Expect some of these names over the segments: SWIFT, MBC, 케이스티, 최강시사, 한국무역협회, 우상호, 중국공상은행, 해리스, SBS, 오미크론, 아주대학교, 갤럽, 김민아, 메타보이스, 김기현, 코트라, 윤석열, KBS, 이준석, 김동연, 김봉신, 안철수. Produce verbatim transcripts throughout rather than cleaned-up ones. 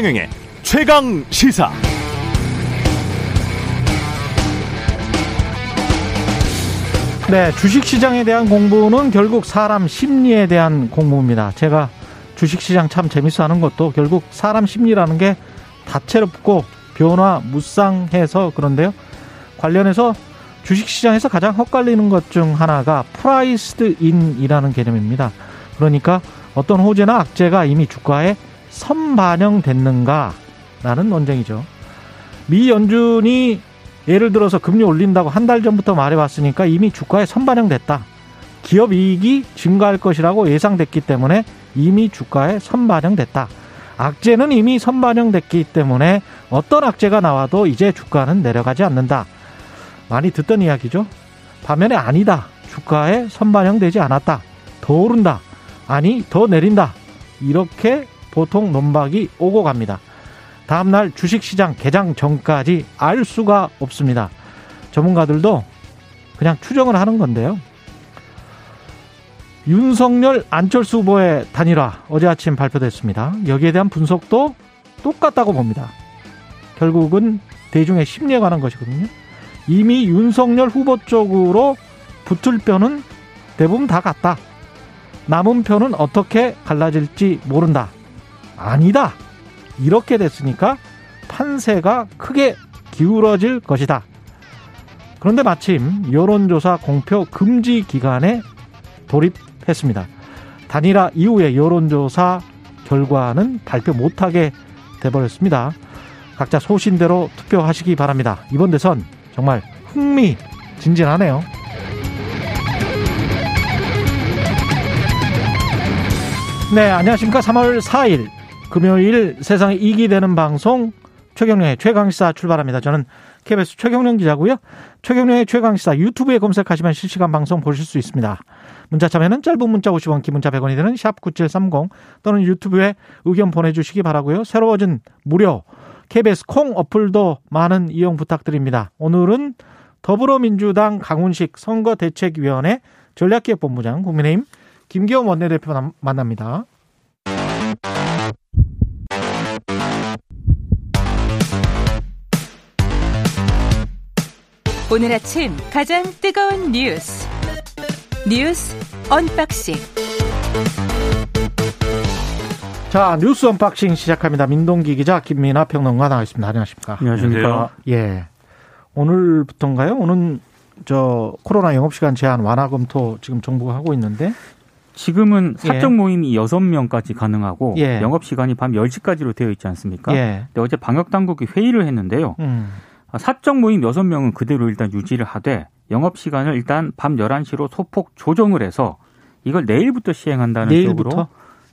최경영의 최강시사. 네, 주식시장에 대한 공부는 결국 사람 심리에 대한 공부입니다. 제가 주식시장 참 재밌어 하는 것도 결국 사람 심리라는 게 다채롭고 변화 무쌍해서 그런데요. 관련해서 주식시장에서 가장 헛갈리는 것 중 하나가 프라이스드 인이라는 개념입니다. 그러니까 어떤 호재나 악재가 이미 주가에 선반영됐는가라는 논쟁이죠. 미 연준이 예를 들어서 금리 올린다고 한 달 전부터 말해왔으니까 이미 주가에 선반영됐다. 기업 이익이 증가할 것이라고 예상됐기 때문에 이미 주가에 선반영됐다. 악재는 이미 선반영됐기 때문에 어떤 악재가 나와도 이제 주가는 내려가지 않는다. 많이 듣던 이야기죠. 반면에 아니다. 주가에 선반영되지 않았다. 더 오른다. 아니, 더 내린다. 이렇게 보통 논박이 오고 갑니다. 다음날 주식시장 개장 전까지 알 수가 없습니다. 전문가들도 그냥 추정을 하는 건데요. 윤석열, 안철수 후보의 단일화 어제 아침 발표됐습니다. 여기에 대한 분석도 똑같다고 봅니다. 결국은 대중의 심리에 관한 것이거든요. 이미 윤석열 후보 쪽으로 붙을 편은 대부분 다 같다. 남은 편은 어떻게 갈라질지 모른다. 아니다. 이렇게 됐으니까 판세가 크게 기울어질 것이다. 그런데 마침 여론조사 공표 금지 기간에 돌입했습니다. 단일화 이후에 여론조사 결과는 발표 못하게 돼버렸습니다. 각자 소신대로 투표하시기 바랍니다. 이번 대선 정말 흥미진진하네요. 네, 안녕하십니까. 삼월 사일 금요일 세상에 이익이 되는 방송 최경영의 최강시사 출발합니다. 저는 케이비에스 최경영 기자고요. 최경영의 최강시사 유튜브에 검색하시면 실시간 방송 보실 수 있습니다. 문자 참여는 짧은 문자 오십 원, 긴 문자 백 원이 되는 샵 구칠삼공 또는 유튜브에 의견 보내주시기 바라고요. 새로워진 무료 케이비에스 콩 어플도 많은 이용 부탁드립니다. 오늘은 더불어민주당 강훈식 선거대책위원회 전략기획본부장, 국민의힘 김기현 원내대표 만납니다. 오늘 아침 가장 뜨거운 뉴스 뉴스 언박싱. 자, 뉴스 언박싱 시작합니다. 민동기 기자, 김민아 평론가 나와있습니다. 안녕하십니까? 안녕하십니까? 예, 오늘부터인가요? 오늘 저 코로나 영업시간 제한 완화 검토 지금 정부가 하고 있는데. 지금은 사적 모임이 예. 여섯 명까지 가능하고 예. 영업시간이 밤 열 시까지로 되어 있지 않습니까? 예. 근데 어제 방역당국이 회의를 했는데요. 음. 사적 모임 여섯 명은 그대로 일단 유지를 하되 영업시간을 일단 밤 열한 시로 소폭 조정을 해서 이걸 내일부터 시행한다는 내일부터? 쪽으로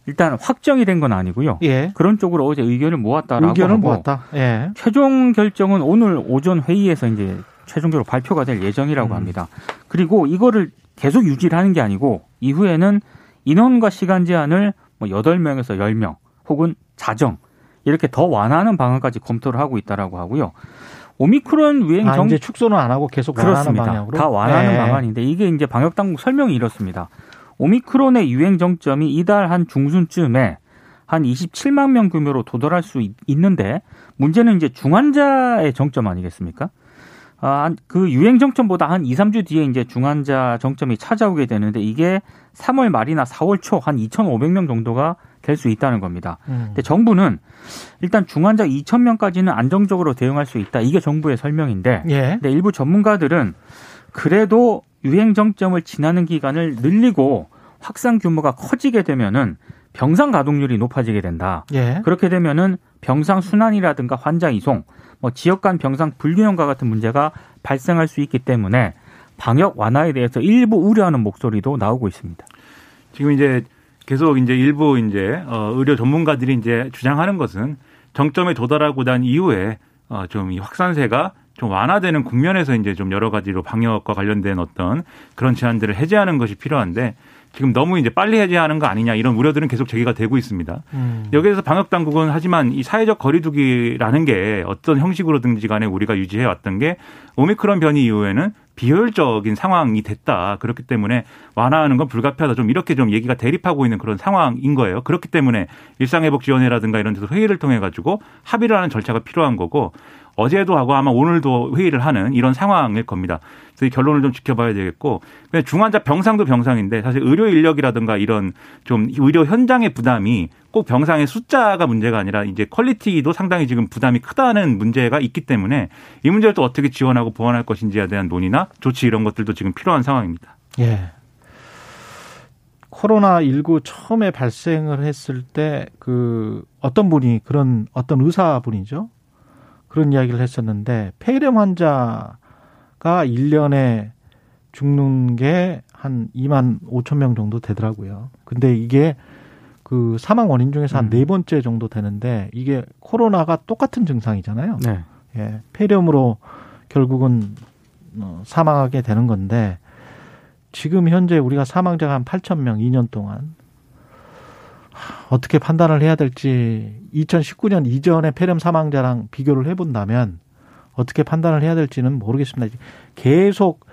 일단 확정이 된 건 아니고요. 예. 그런 쪽으로 어제 의견을 모았다라고 의견을 하고 모았다. 예. 최종 결정은 오늘 오전 회의에서 이제 최종적으로 발표가 될 예정이라고 음. 합니다. 그리고 이거를 계속 유지를 하는 게 아니고 이후에는 인원과 시간 제한을 뭐 여덟 명에서 열 명 혹은 자정 이렇게 더 완화하는 방안까지 검토를 하고 있다라고 하고요. 오미크론 유행 아, 정 이제 축소는 안 하고 계속 완화하는 그렇습니다. 방향으로 다 완화하는 네. 방안인데 이게 이제 방역 당국 설명이 이렇습니다. 오미크론의 유행 정점이 이달 한 중순쯤에 한 이십칠만 명 규모로 도달할 수 있는데 문제는 이제 중환자의 정점 아니겠습니까? 아, 그 유행 정점보다 한 이, 삼 주 뒤에 이제 중환자 정점이 찾아오게 되는데 이게 삼월 말이나 사월 초 한 이천오백 명 정도가 될 수 있다는 겁니다. 음. 근데 정부는 일단 중환자 이천 명까지는 안정적으로 대응할 수 있다. 이게 정부의 설명인데 예. 근데 일부 전문가들은 그래도 유행 정점을 지나는 기간을 늘리고 확산 규모가 커지게 되면은 병상 가동률이 높아지게 된다. 예. 그렇게 되면은 병상 순환이라든가 환자 이송, 뭐 지역 간 병상 불균형과 같은 문제가 발생할 수 있기 때문에 방역 완화에 대해서 일부 우려하는 목소리도 나오고 있습니다. 지금 이제 계속 이제 일부 이제 의료 전문가들이 이제 주장하는 것은 정점에 도달하고 난 이후에 좀 이 확산세가 좀 완화되는 국면에서 이제 좀 여러 가지로 방역과 관련된 어떤 그런 제한들을 해제하는 것이 필요한데 지금 너무 이제 빨리 해제하는 거 아니냐 이런 우려들은 계속 제기가 되고 있습니다. 음. 여기에서 방역 당국은 하지만 이 사회적 거리두기라는 게 어떤 형식으로든지 간에 우리가 유지해 왔던 게 오미크론 변이 이후에는 비효율적인 상황이 됐다. 그렇기 때문에 완화하는 건 불가피하다. 좀 이렇게 좀 얘기가 대립하고 있는 그런 상황인 거예요. 그렇기 때문에 일상회복지원회라든가 이런 데서 회의를 통해 가지고 합의를 하는 절차가 필요한 거고 어제도 하고 아마 오늘도 회의를 하는 이런 상황일 겁니다. 그래서 이 결론을 좀 지켜봐야 되겠고 중환자 병상도 병상인데 사실 의료 인력이라든가 이런 좀 의료 현장의 부담이 꼭 병상의 숫자가 문제가 아니라 이제 퀄리티도 상당히 지금 부담이 크다는 문제가 있기 때문에 이 문제를 또 어떻게 지원하고 보완할 것인지에 대한 논의나 조치 이런 것들도 지금 필요한 상황입니다. 예. 코로나십구 처음에 발생을 했을 때 그 어떤 분이 그런 어떤 의사분이죠. 그런 이야기를 했었는데 폐렴 환자가 일 년에 죽는 게 한 이만 오천 명 정도 되더라고요. 근데 이게 그 사망 원인 중에서 한 네 번째 정도 되는데 이게 코로나가 똑같은 증상이잖아요. 네. 예, 폐렴으로 결국은 사망하게 되는 건데 지금 현재 우리가 사망자가 한 팔천 명 이 년 동안 어떻게 판단을 해야 될지 이천십구 년 이전의 폐렴 사망자랑 비교를 해본다면 어떻게 판단을 해야 될지는 모르겠습니다. 계속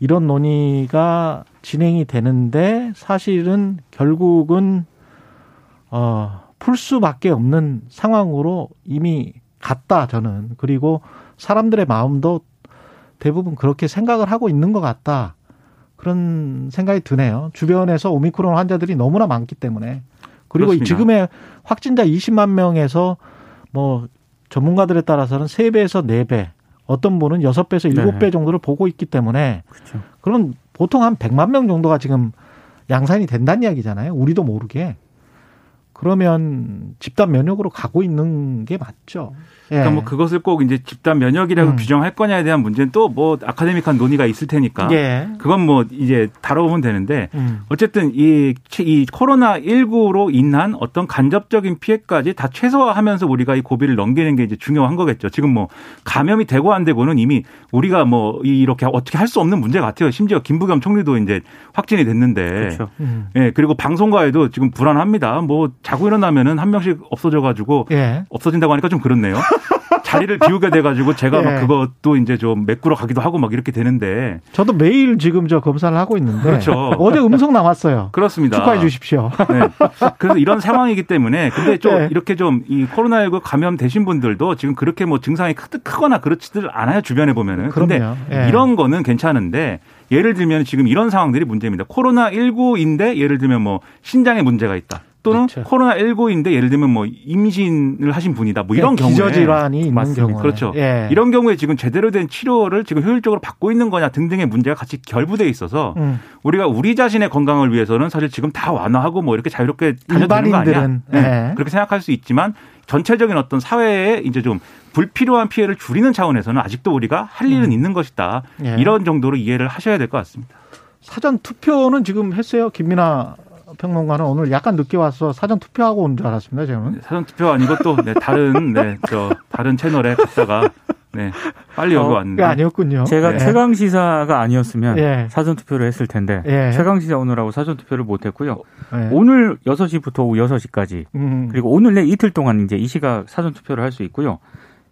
이런 논의가 진행이 되는데 사실은 결국은 어, 풀 수밖에 없는 상황으로 이미 갔다 저는. 그리고 사람들의 마음도 대부분 그렇게 생각을 하고 있는 것 같다. 그런 생각이 드네요. 주변에서 오미크론 환자들이 너무나 많기 때문에. 그리고 그렇습니다. 지금의 확진자 이십만 명에서 뭐 전문가들에 따라서는 세 배에서 네 배, 어떤 분은 여섯 배에서 일곱 배 네. 정도를 보고 있기 때문에 그렇죠. 그럼 보통 한 백만 명 정도가 지금 양산이 된다는 이야기잖아요. 우리도 모르게. 그러면 집단 면역으로 가고 있는 게 맞죠. 예. 그러니까 뭐 그것을 꼭 이제 집단 면역이라고 음. 규정할 거냐에 대한 문제는 또 뭐 아카데믹한 논의가 있을 테니까 예. 그건 뭐 이제 다뤄보면 되는데 음. 어쨌든 이, 이 코로나십구로 인한 어떤 간접적인 피해까지 다 최소화하면서 우리가 이 고비를 넘기는 게 이제 중요한 거겠죠. 지금 뭐 감염이 되고 안 되고는 이미 우리가 뭐 이렇게 어떻게 할 수 없는 문제 같아요. 심지어 김부겸 총리도 이제 확진이 됐는데 그렇죠. 음. 예. 그리고 방송가에도 지금 불안합니다. 뭐 자고 일어나면은 한 명씩 없어져가지고 예. 없어진다고 하니까 좀 그렇네요. 자리를 비우게 돼가지고 제가 예. 막 그것도 이제 좀 메꾸러 가기도 하고 막 이렇게 되는데. 저도 매일 지금 저 검사를 하고 있는데. 그렇죠. 어제 음성 나왔어요. 그렇습니다. 축하해 주십시오. 네. 그래서 이런 상황이기 때문에 근데 좀 예. 이렇게 좀 이 코로나십구 감염되신 분들도 지금 그렇게 뭐 증상이 크거나 그렇지들 않아요. 주변에 보면은. 그런데 예. 이런 거는 괜찮은데. 예를 들면 지금 이런 상황들이 문제입니다. 코로나십구인데 예를 들면 뭐 신장에 문제가 있다. 또는 그렇죠. 코로나십구인데 예를 들면 뭐 임신을 하신 분이다. 뭐 이런 예, 경우에. 기저질환이 있는 경우. 그렇죠. 예. 이런 경우에 지금 제대로 된 치료를 지금 효율적으로 받고 있는 거냐 등등의 문제가 같이 결부되어 있어서 음. 우리가 우리 자신의 건강을 위해서는 사실 지금 다 완화하고 뭐 이렇게 자유롭게 다녀드는 거 아니야. 예. 네. 그렇게 생각할 수 있지만 전체적인 어떤 사회에 이제 좀 불필요한 피해를 줄이는 차원에서는 아직도 우리가 할 일은 음. 있는 것이다. 예. 이런 정도로 이해를 하셔야 될 것 같습니다. 사전 투표는 지금 했어요. 김민아 평론가는 오늘 약간 늦게 와서 사전 투표하고 온 줄 알았습니다. 저는 사전 투표 아니고 또 네, 다른 네, 저 다른 채널에 갔다가 네, 빨리 여기 어, 왔는데 아니었군요. 제가 네. 최강 시사가 아니었으면 예. 사전 투표를 했을 텐데 예. 최강 시사 오느라고 사전 투표를 못 했고요. 예. 오늘 여섯 시부터 오후 여섯 시까지 음. 그리고 오늘 내 이틀 동안 이제 이 시각 사전 투표를 할 수 있고요.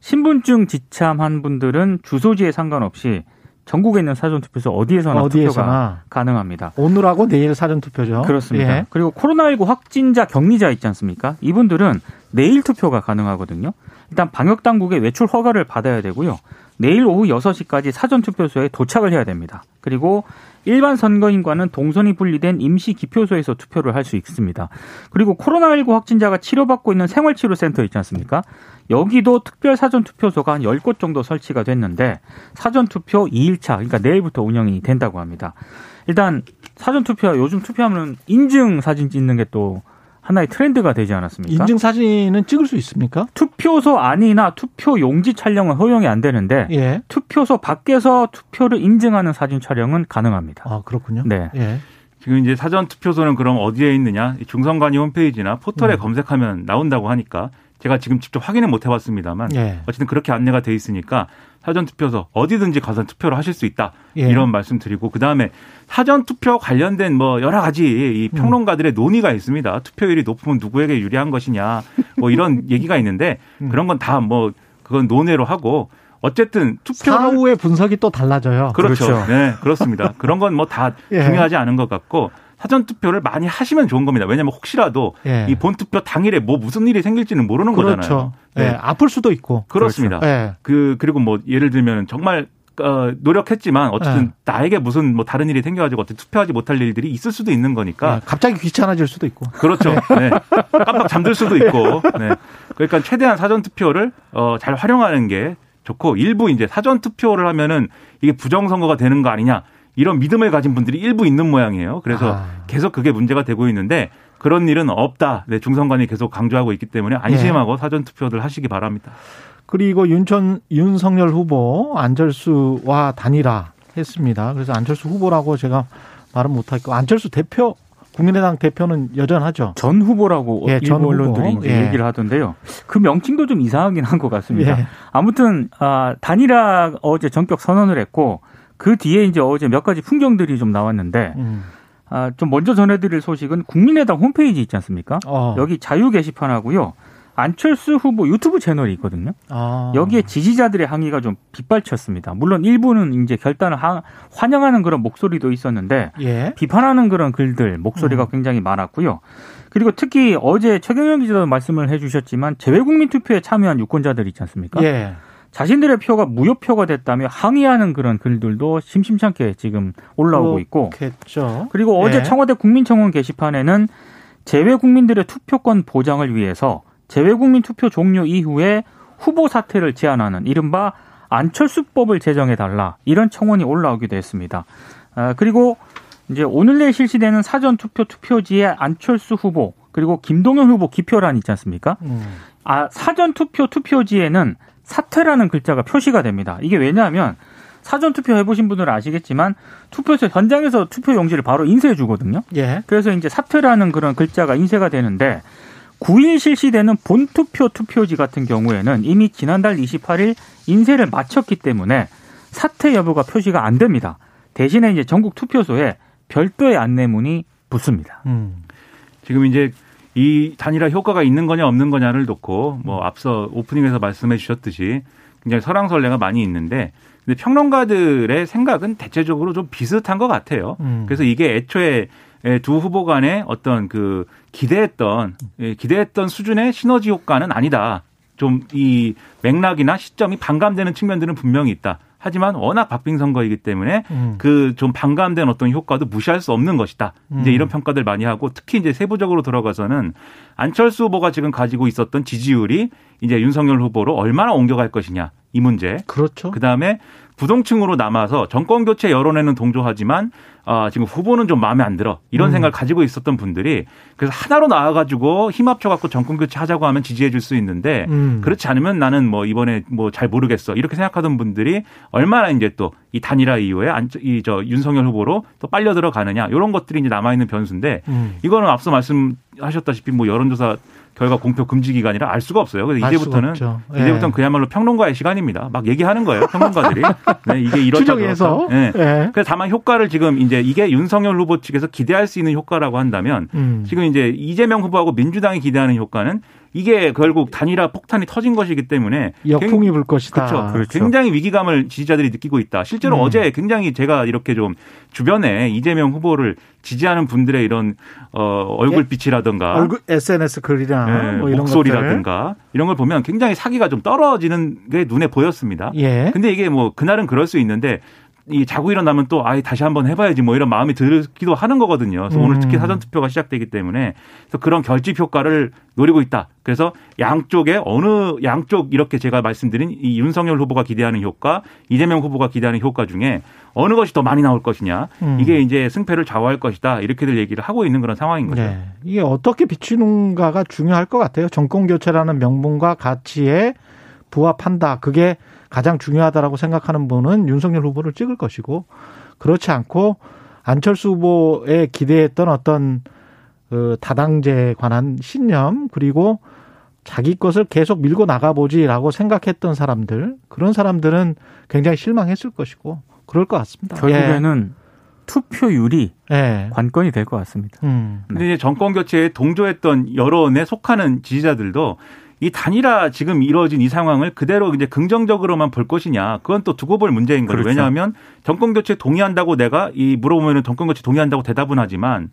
신분증 지참한 분들은 주소지에 상관없이 전국에 있는 사전투표소 어디에서나, 어디에서나 투표가 가능합니다. 오늘하고 내일 사전투표죠. 그렇습니다. 예. 그리고 코로나십구 확진자 격리자 있지 않습니까? 이분들은 내일 투표가 가능하거든요. 일단 방역당국의 외출 허가를 받아야 되고요. 내일 오후 여섯 시까지 사전투표소에 도착을 해야 됩니다. 그리고 일반 선거인과는 동선이 분리된 임시기표소에서 투표를 할 수 있습니다. 그리고 코로나십구 확진자가 치료받고 있는 생활치료센터 있지 않습니까? 여기도 특별 사전투표소가 한 열 곳 정도 설치가 됐는데 사전투표 이 일차, 그러니까 내일부터 운영이 된다고 합니다. 일단 사전투표, 요즘 투표하면 인증사진 찍는 게 또 하나의 트렌드가 되지 않았습니까? 인증사진은 찍을 수 있습니까? 투표소 안이나 투표 용지 촬영은 허용이 안 되는데 예. 투표소 밖에서 투표를 인증하는 사진 촬영은 가능합니다. 아, 그렇군요. 네. 예. 지금 이제 사전투표소는 그럼 어디에 있느냐? 중선관위 홈페이지나 포털에 음. 검색하면 나온다고 하니까 제가 지금 직접 확인은 못 해봤습니다만 예. 어쨌든 그렇게 안내가 돼 있으니까 사전투표소 어디든지 가서 투표를 하실 수 있다. 예. 이런 말씀드리고 그다음에 사전투표 관련된 뭐 여러 가지 이 평론가들의 음. 논의가 있습니다. 투표율이 높으면 누구에게 유리한 것이냐 뭐 이런 얘기가 있는데 음. 그런 건 다 뭐 그건 논외로 하고 어쨌든 투표 사후의 분석이 또 달라져요. 그렇죠. 그렇죠. 네, 그렇습니다. 그런 건 뭐 다 예. 중요하지 않은 것 같고 사전 투표를 많이 하시면 좋은 겁니다. 왜냐하면 혹시라도 예. 이 본 투표 당일에 뭐 무슨 일이 생길지는 모르는 그렇죠. 거잖아요. 네. 네, 아플 수도 있고 그렇습니다. 그렇죠. 예. 그 그리고 뭐 예를 들면 정말 어, 노력했지만 어쨌든 예. 나에게 무슨 뭐 다른 일이 생겨가지고 어떻게 투표하지 못할 일들이 있을 수도 있는 거니까 예. 갑자기 귀찮아질 수도 있고 그렇죠. 네. 깜빡 잠들 수도 있고. 네. 그러니까 최대한 사전 투표를 어, 잘 활용하는 게 좋고 일부 이제 사전 투표를 하면은 이게 부정선거가 되는 거 아니냐. 이런 믿음을 가진 분들이 일부 있는 모양이에요. 그래서 아. 계속 그게 문제가 되고 있는데 그런 일은 없다. 네, 중선관위 계속 강조하고 있기 때문에 안심하고 네. 사전투표들 하시기 바랍니다. 그리고 윤천, 윤석열 후보 안철수와 단일화 했습니다. 그래서 안철수 후보라고 제가 말은 못하겠고 안철수 대표 국민의당 대표는 여전하죠. 전 후보라고 예, 일부 언론들이 후보. 이제 예. 얘기를 하던데요. 그 명칭도 좀 이상하긴 한 것 같습니다. 예. 아무튼 아, 단일화 어제 전격 선언을 했고 그 뒤에 이제 어제 몇 가지 풍경들이 좀 나왔는데, 음. 아, 좀 먼저 전해드릴 소식은 국민의당 홈페이지 있지 않습니까? 어. 여기 자유 게시판하고요. 안철수 후보 유튜브 채널이 있거든요. 아. 여기에 지지자들의 항의가 좀 빗발쳤습니다. 물론 일부는 이제 결단을 하, 환영하는 그런 목소리도 있었는데, 예. 비판하는 그런 글들, 목소리가 음. 굉장히 많았고요. 그리고 특히 어제 최경영 기자도 말씀을 해 주셨지만, 재외국민 투표에 참여한 유권자들 있지 않습니까? 예. 자신들의 표가 무효표가 됐다며 항의하는 그런 글들도 심심찮게 지금 올라오고 있고 그렇겠죠. 그리고 어제 네. 청와대 국민청원 게시판에는 재외국민들의 투표권 보장을 위해서 재외국민 투표 종료 이후에 후보 사퇴를 제한하는 이른바 안철수법을 제정해달라 이런 청원이 올라오기도 했습니다. 그리고 이제 오늘 내일 실시되는 사전투표 투표지에 안철수 후보 그리고 김동연 후보 기표란 있지 않습니까? 음. 아, 사전투표 투표지에는 사퇴라는 글자가 표시가 됩니다. 이게 왜냐하면 사전투표 해보신 분들은 아시겠지만 투표소 현장에서 투표 용지를 바로 인쇄해 주거든요. 예. 그래서 이제 사퇴라는 그런 글자가 인쇄가 되는데 구일 실시되는 본투표 투표지 같은 경우에는 이미 지난달 이십팔일 인쇄를 마쳤기 때문에 사퇴 여부가 표시가 안 됩니다. 대신에 이제 전국 투표소에 별도의 안내문이 붙습니다. 음. 지금 이제 이 단일화 효과가 있는 거냐 없는 거냐를 놓고 뭐 앞서 오프닝에서 말씀해 주셨듯이 굉장히 설왕설래가 많이 있는데 근데 평론가들의 생각은 대체적으로 좀 비슷한 것 같아요. 음. 그래서 이게 애초에 두 후보 간의 어떤 그 기대했던 기대했던 수준의 시너지 효과는 아니다. 좀 이 맥락이나 시점이 반감되는 측면들은 분명히 있다. 하지만 워낙 박빙 선거이기 때문에 음. 그 좀 반감된 어떤 효과도 무시할 수 없는 것이다. 음. 이제 이런 평가들 많이 하고 특히 이제 세부적으로 들어가서는 안철수 후보가 지금 가지고 있었던 지지율이 이제 윤석열 후보로 얼마나 옮겨갈 것이냐 이 문제. 그렇죠. 그 다음에 부동층으로 남아서 정권 교체 여론에는 동조하지만 아, 지금 후보는 좀 마음에 안 들어 이런 음. 생각을 가지고 있었던 분들이 그래서 하나로 나와가지고 힘 합쳐갖고 정권 교체 하자고 하면 지지해줄 수 있는데 음. 그렇지 않으면 나는 뭐 이번에 뭐 잘 모르겠어 이렇게 생각하던 분들이 얼마나 이제 또 이 단일화 이후에 안, 이 저 윤석열 후보로 또 빨려 들어가느냐 이런 것들이 이제 남아있는 변수인데 음. 이거는 앞서 말씀하셨다시피 뭐 여론조사 결과 공표 금지 기간이라 알 수가 없어요. 그래서 이제부터는 예. 이제부터는 그야말로 평론가의 시간입니다. 막 얘기하는 거예요. 평론가들이 네, 이게 이렇다 그래서 네. 예. 그래서 다만 효과를 지금 이제 이게 윤석열 후보 측에서 기대할 수 있는 효과라고 한다면 음. 지금 이제 이재명 후보하고 민주당이 기대하는 효과는 이게 결국 단일화 폭탄이 터진 것이기 때문에 역풍이 불 것이다. 그렇죠. 그렇죠. 굉장히 위기감을 지지자들이 느끼고 있다. 실제로 음. 어제 굉장히 제가 이렇게 좀 주변에 이재명 후보를 지지하는 분들의 이런 어, 얼굴빛이라든가 얼굴 에스엔에스 글이나 네, 뭐 이런 목소리라든가 것들. 이런 걸 보면 굉장히 사기가 좀 떨어지는 게 눈에 보였습니다. 예. 근데 이게 뭐 그날은 그럴 수 있는데 이 자고 일어나면 또 아예 다시 한번 해봐야지 뭐 이런 마음이 들기도 하는 거거든요. 그래서 음. 오늘 특히 사전투표가 시작되기 때문에 그래서 그런 결집 효과를 노리고 있다. 그래서 양쪽에 어느 양쪽 이렇게 제가 말씀드린 이 윤석열 후보가 기대하는 효과, 이재명 후보가 기대하는 효과 중에 어느 것이 더 많이 나올 것이냐. 음. 이게 이제 승패를 좌우할 것이다. 이렇게들 얘기를 하고 있는 그런 상황인 거죠. 네. 이게 어떻게 비치는가가 중요할 것 같아요. 정권교체라는 명분과 가치에 부합한다. 그게 가장 중요하다라고 생각하는 분은 윤석열 후보를 찍을 것이고 그렇지 않고 안철수 후보에 기대했던 어떤 그 다당제에 관한 신념 그리고 자기 것을 계속 밀고 나가보지라고 생각했던 사람들 그런 사람들은 굉장히 실망했을 것이고 그럴 것 같습니다. 결국에는 예. 투표율이 네. 관건이 될 것 같습니다. 음. 네. 근데 이제 정권 교체에 동조했던 여론에 속하는 지지자들도 이 단일화 지금 이루어진 이 상황을 그대로 이제 긍정적으로만 볼 것이냐, 그건 또 두고 볼 문제인 거예요. 그렇죠. 왜냐하면 정권 교체 동의한다고 내가 이 물어보면은 정권 교체 동의한다고 대답은 하지만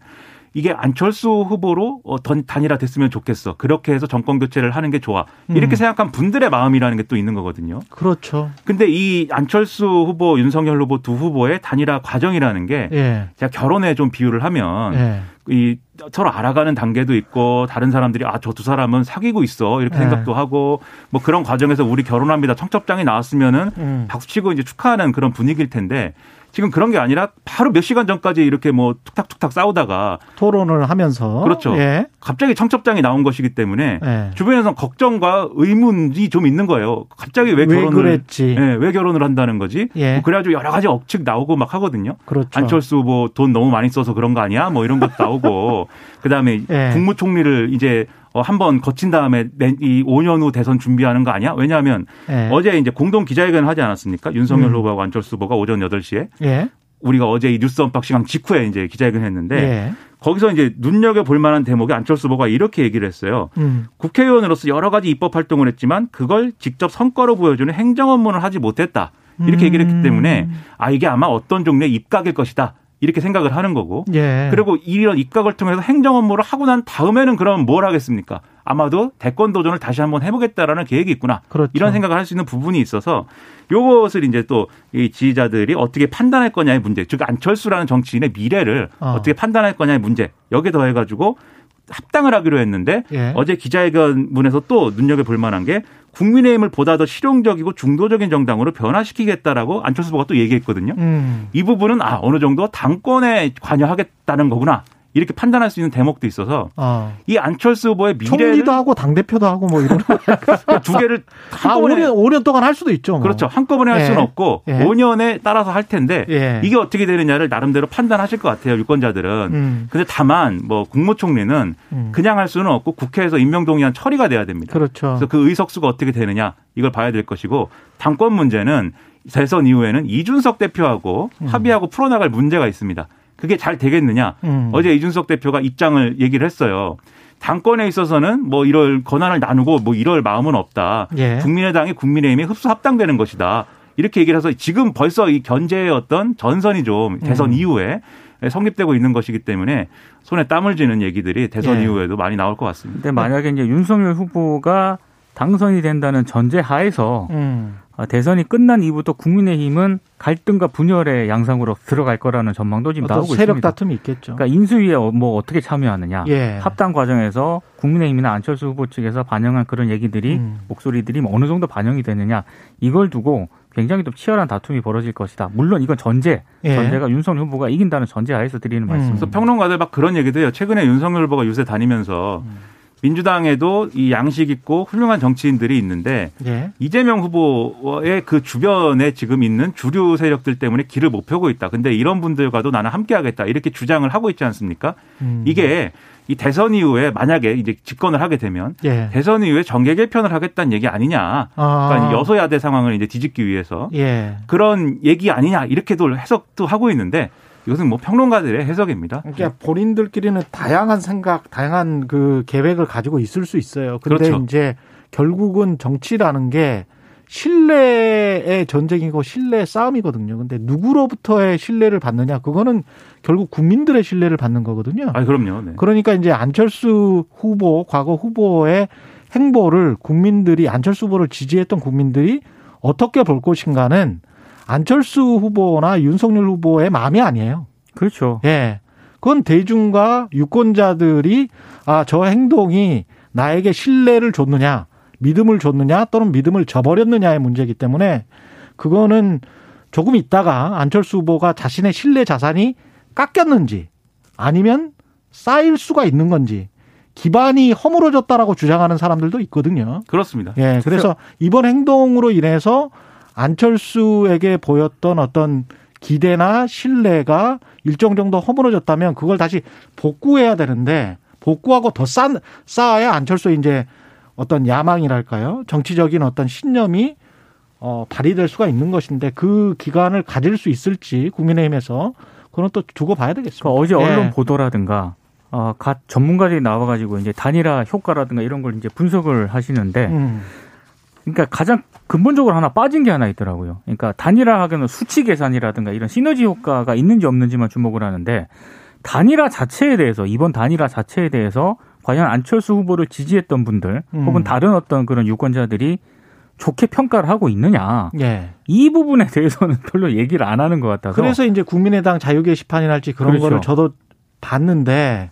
이게 안철수 후보로 단일화 됐으면 좋겠어, 그렇게 해서 정권 교체를 하는 게 좋아, 이렇게 음. 생각한 분들의 마음이라는 게 또 있는 거거든요. 그렇죠. 근데 이 안철수 후보, 윤석열 후보 두 후보의 단일화 과정이라는 게 예. 제가 결혼에 좀 비유를 하면 예. 이 서로 알아가는 단계도 있고 다른 사람들이 아, 저 두 사람은 사귀고 있어, 이렇게 네. 생각도 하고 뭐 그런 과정에서 우리 결혼합니다 청첩장이 나왔으면은 음. 박수치고 이제 축하하는 그런 분위기일 텐데 지금 그런 게 아니라 바로 몇 시간 전까지 이렇게 뭐 툭탁툭탁 싸우다가 토론을 하면서 그렇죠. 예. 갑자기 청첩장이 나온 것이기 때문에 예. 주변에서는 걱정과 의문이 좀 있는 거예요. 갑자기 왜 결혼을 왜 그랬지? 예, 왜 결혼을 한다는 거지? 예. 뭐 그래가지고 여러 가지 억측 나오고 막 하거든요. 그렇죠. 안철수 뭐 돈 너무 많이 써서 그런 거 아니야? 뭐 이런 것도 나오고. 그다음에 예. 국무총리를 이제 한번 거친 다음에 이 오 년 후 대선 준비하는 거 아니야? 왜냐하면 예. 어제 이제 공동 기자회견을 하지 않았습니까? 윤석열 음. 후보하고 안철수 후보가 오전 여덟 시에 예. 우리가 어제 이 뉴스 언박싱 직후에 이제 기자회견 했는데 예. 거기서 이제 눈여겨 볼 만한 대목이 안철수 후보가 이렇게 얘기를 했어요. 음. 국회의원으로서 여러 가지 입법 활동을 했지만 그걸 직접 성과로 보여주는 행정 업무를 하지 못했다. 이렇게 얘기를 했기 때문에 아, 이게 아마 어떤 종류의 입각일 것이다, 이렇게 생각을 하는 거고 예. 그리고 이런 입각을 통해서 행정 업무를 하고 난 다음에는 그럼 뭘 하겠습니까? 아마도 대권 도전을 다시 한번 해보겠다라는 계획이 있구나. 그렇죠. 이런 생각을 할 수 있는 부분이 있어서 이것을 이제 또 이 지지자들이 어떻게 판단할 거냐의 문제, 즉 안철수라는 정치인의 미래를 어. 어떻게 판단할 거냐의 문제, 여기에 더해가지고 합당을 하기로 했는데 예. 어제 기자회견문에서 또 눈여겨볼 만한 게 국민의힘을 보다 더 실용적이고 중도적인 정당으로 변화시키겠다라고 안철수 후보가 또 얘기했거든요. 음. 이 부분은 아, 어느 정도 당권에 관여하겠다는 거구나, 이렇게 판단할 수 있는 대목도 있어서 어. 이 안철수 후보의 미래를 총리도 하고 당대표도 하고 뭐 이런 두 개를 한꺼번에 아, 오 년, 오 년 동안 할 수도 있죠. 뭐. 그렇죠. 한꺼번에 예. 할 수는 없고 예. 오 년에 따라서 할 텐데 예. 이게 어떻게 되느냐를 나름대로 판단하실 것 같아요, 유권자들은. 음. 근데 다만 뭐 국무총리는 음. 그냥 할 수는 없고 국회에서 임명동의안 처리가 돼야 됩니다. 그렇죠. 그래서 그 의석수가 어떻게 되느냐, 이걸 봐야 될 것이고, 당권 문제는 대선 이후에는 이준석 대표하고 음. 합의하고 풀어나갈 문제가 있습니다. 그게 잘 되겠느냐. 음. 어제 이준석 대표가 입장을 얘기를 했어요. 당권에 있어서는 뭐 이럴 권한을 나누고 뭐 이럴 마음은 없다. 예. 국민의당이 국민의힘에 흡수 합당되는 것이다. 이렇게 얘기를 해서 지금 벌써 이 견제의 어떤 전선이 좀 대선 음. 이후에 성립되고 있는 것이기 때문에 손에 땀을 쥐는 얘기들이 대선 예. 이후에도 많이 나올 것 같습니다. 근데 만약에 이제 윤석열 후보가 당선이 된다는 전제 하에서 음. 대선이 끝난 이후부터 국민의힘은 갈등과 분열의 양상으로 들어갈 거라는 전망도 지금 나오고 있습니다. 세력 다툼이 있겠죠. 그러니까 인수위에 뭐 어떻게 참여하느냐. 예. 합당 과정에서 국민의힘이나 안철수 후보 측에서 반영한 그런 얘기들이 음. 목소리들이 어느 정도 반영이 되느냐, 이걸 두고 굉장히 또 치열한 다툼이 벌어질 것이다. 물론 이건 전제, 예. 전제가 윤석열 후보가 이긴다는 전제하에서 드리는 음. 말씀입니다. 그래서 평론가들 막 그런 얘기도 해요. 최근에 윤석열 후보가 요새 다니면서 음. 민주당에도 이 양식 있고 훌륭한 정치인들이 있는데 예. 이재명 후보의 그 주변에 지금 있는 주류 세력들 때문에 길을 못 펴고 있다. 근데 이런 분들과도 나는 함께하겠다, 이렇게 주장을 하고 있지 않습니까? 음. 이게 이 대선 이후에 만약에 이제 집권을 하게 되면 예. 대선 이후에 정계 개편을 하겠다는 얘기 아니냐. 아. 그러니까 여소야대 상황을 이제 뒤집기 위해서 예. 그런 얘기 아니냐, 이렇게도 해석도 하고 있는데 이것은 뭐 평론가들의 해석입니다. 그러니까 본인들끼리는 다양한 생각, 다양한 그 계획을 가지고 있을 수 있어요. 그런데 그렇죠. 이제 결국은 정치라는 게 신뢰의 전쟁이고 신뢰의 싸움이거든요. 근데 누구로부터의 신뢰를 받느냐, 그거는 결국 국민들의 신뢰를 받는 거거든요. 아, 그럼요. 네. 그러니까 이제 안철수 후보, 과거 후보의 행보를 국민들이, 안철수 후보를 지지했던 국민들이 어떻게 볼 것인가는 안철수 후보나 윤석열 후보의 마음이 아니에요. 그렇죠. 예. 그건 대중과 유권자들이 아, 저 행동이 나에게 신뢰를 줬느냐, 믿음을 줬느냐, 또는 믿음을 저버렸느냐의 문제이기 때문에 그거는 조금 있다가 안철수 후보가 자신의 신뢰 자산이 깎였는지 아니면 쌓일 수가 있는 건지, 기반이 허물어졌다라고 주장하는 사람들도 있거든요. 그렇습니다. 예. 그래서 이번 행동으로 인해서 안철수에게 보였던 어떤 기대나 신뢰가 일정 정도 허물어졌다면 그걸 다시 복구해야 되는데, 복구하고 더 쌓, 쌓아야 안철수의 이제 어떤 야망이랄까요, 정치적인 어떤 신념이 어, 발휘될 수가 있는 것인데 그 기간을 가질 수 있을지 국민의힘에서 그건 또 두고 봐야 되겠습니다. 그러니까 어제 언론 예. 보도라든가 어, 각 전문가들이 나와가지고 이제 단일화 효과라든가 이런 걸 이제 분석을 하시는데, 음. 그러니까 가장 근본적으로 하나 빠진 게 하나 있더라고요. 그러니까 단일화 하기에는 수치 계산이라든가 이런 시너지 효과가 있는지 없는지만 주목을 하는데, 단일화 자체에 대해서, 이번 단일화 자체에 대해서 과연 안철수 후보를 지지했던 분들, 음. 혹은 다른 어떤 그런 유권자들이 좋게 평가를 하고 있느냐. 예. 이 부분에 대해서는 별로 얘기를 안 하는 것 같아서. 그래서 이제 국민의당 자유게시판이랄지 그런 그렇죠. 거를 저도 봤는데,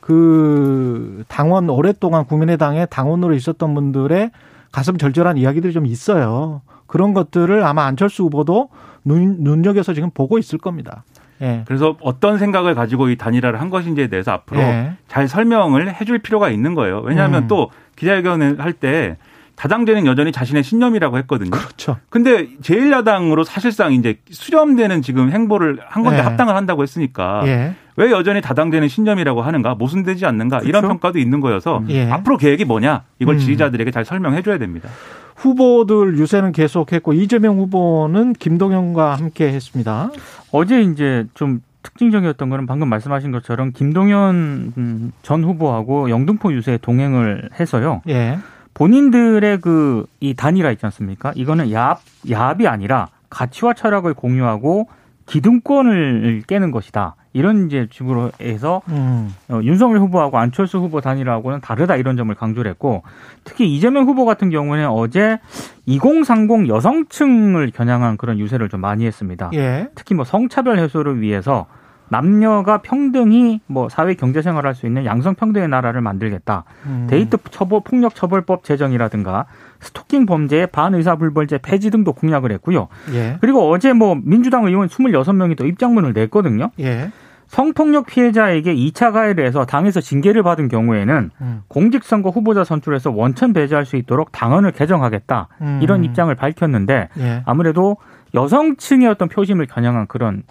그 당원, 오랫동안 국민의당의 당원으로 있었던 분들의 가슴 절절한 이야기들이 좀 있어요. 그런 것들을 아마 안철수 후보도 눈, 눈여겨서 지금 보고 있을 겁니다. 예. 그래서 어떤 생각을 가지고 이 단일화를 한 것인지에 대해서 앞으로 예. 잘 설명을 해줄 필요가 있는 거예요. 왜냐하면 음. 또 기자회견을 할 때 다당제는 여전히 자신의 신념이라고 했거든요. 그렇죠. 근데 제일 야당으로 사실상 이제 수렴되는 지금 행보를 한 건데 예. 합당을 한다고 했으니까 예. 왜 여전히 다당제는 신념이라고 하는가, 모순되지 않는가 그렇죠? 이런 평가도 있는 거여서 예. 앞으로 계획이 뭐냐 이걸 음. 지지자들에게 잘 설명해 줘야 됩니다. 후보들 유세는 계속했고 이재명 후보는 김동연과 함께 했습니다. 어제 이제 좀 특징적이었던 거는 방금 말씀하신 것처럼 김동연 전 후보하고 영등포 유세에 동행을 해서요. 예. 본인들의 그 이 단일화 있지 않습니까? 이거는 야합, 야합이 아니라 가치와 철학을 공유하고 기득권을 깨는 것이다. 이런 이제 식으로 해서 음. 어, 윤석열 후보하고 안철수 후보 단일화하고는 다르다 이런 점을 강조를 했고, 특히 이재명 후보 같은 경우는 어제 이공삼공 여성층을 겨냥한 그런 유세를 좀 많이 했습니다. 예. 특히 뭐 성차별 해소를 위해서 남녀가 평등히 뭐 사회 경제생활을 할 수 있는 양성평등의 나라를 만들겠다. 음. 데이트 처벌, 폭력처벌법 제정이라든가 스토킹 범죄, 반의사불벌죄 폐지 등도 공약을 했고요. 예. 그리고 어제 뭐 민주당 의원 스물여섯 명이 또 입장문을 냈거든요. 예. 성폭력 피해자에게 이 차 가해를 해서 당에서 징계를 받은 경우에는 음. 공직선거 후보자 선출에서 원천 배제할 수 있도록 당헌을 개정하겠다. 음. 이런 입장을 밝혔는데 예. 아무래도 여성층의 어떤 표심을 겨냥한 그런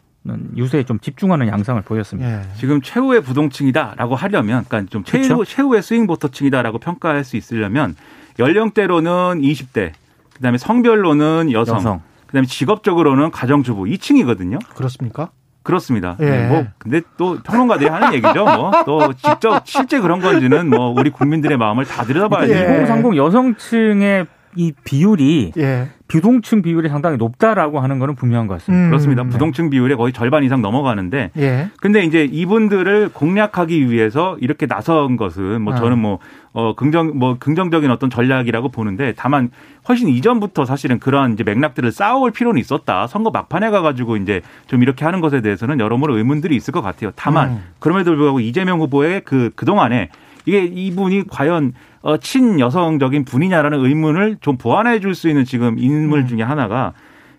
유세에 좀 집중하는 양상을 보였습니다. 예. 지금 최후의 부동층이다라고 하려면, 그러니까 좀 최후, 최후의 스윙보터층이다라고 평가할 수 있으려면 연령대로는 이십 대, 그다음에 성별로는 여성, 여성. 그다음에 직업적으로는 가정주부 이 층이거든요. 그렇습니까? 그렇습니다. 예. 네, 뭐 근데 또 평론가들이 하는 얘기죠. 뭐 또 직접 실제 그런 건지는 뭐 우리 국민들의 마음을 다 들여다봐야 돼요. 예. 이공삼공 여성층의 이 비율이 예. 부동층 비율이 상당히 높다라고 하는 거는 분명한 것 같습니다. 음, 그렇습니다. 부동층 비율에 거의 절반 이상 넘어가는데, 예. 근데 이제 이분들을 공략하기 위해서 이렇게 나선 것은 뭐 아. 저는 뭐 어, 긍정 뭐 긍정적인 어떤 전략이라고 보는데, 다만 훨씬 이전부터 사실은 그러한 이제 맥락들을 쌓아올 필요는 있었다. 선거 막판에 가가지고 이제 좀 이렇게 하는 것에 대해서는 여러모로 의문들이 있을 것 같아요. 다만 음. 그럼에도 불구하고 이재명 후보의 그 그 동안에 이게 이분이 과연 어, 친여성적인 분이냐라는 의문을 좀 보완해 줄 수 있는 지금 인물 음. 중에 하나가,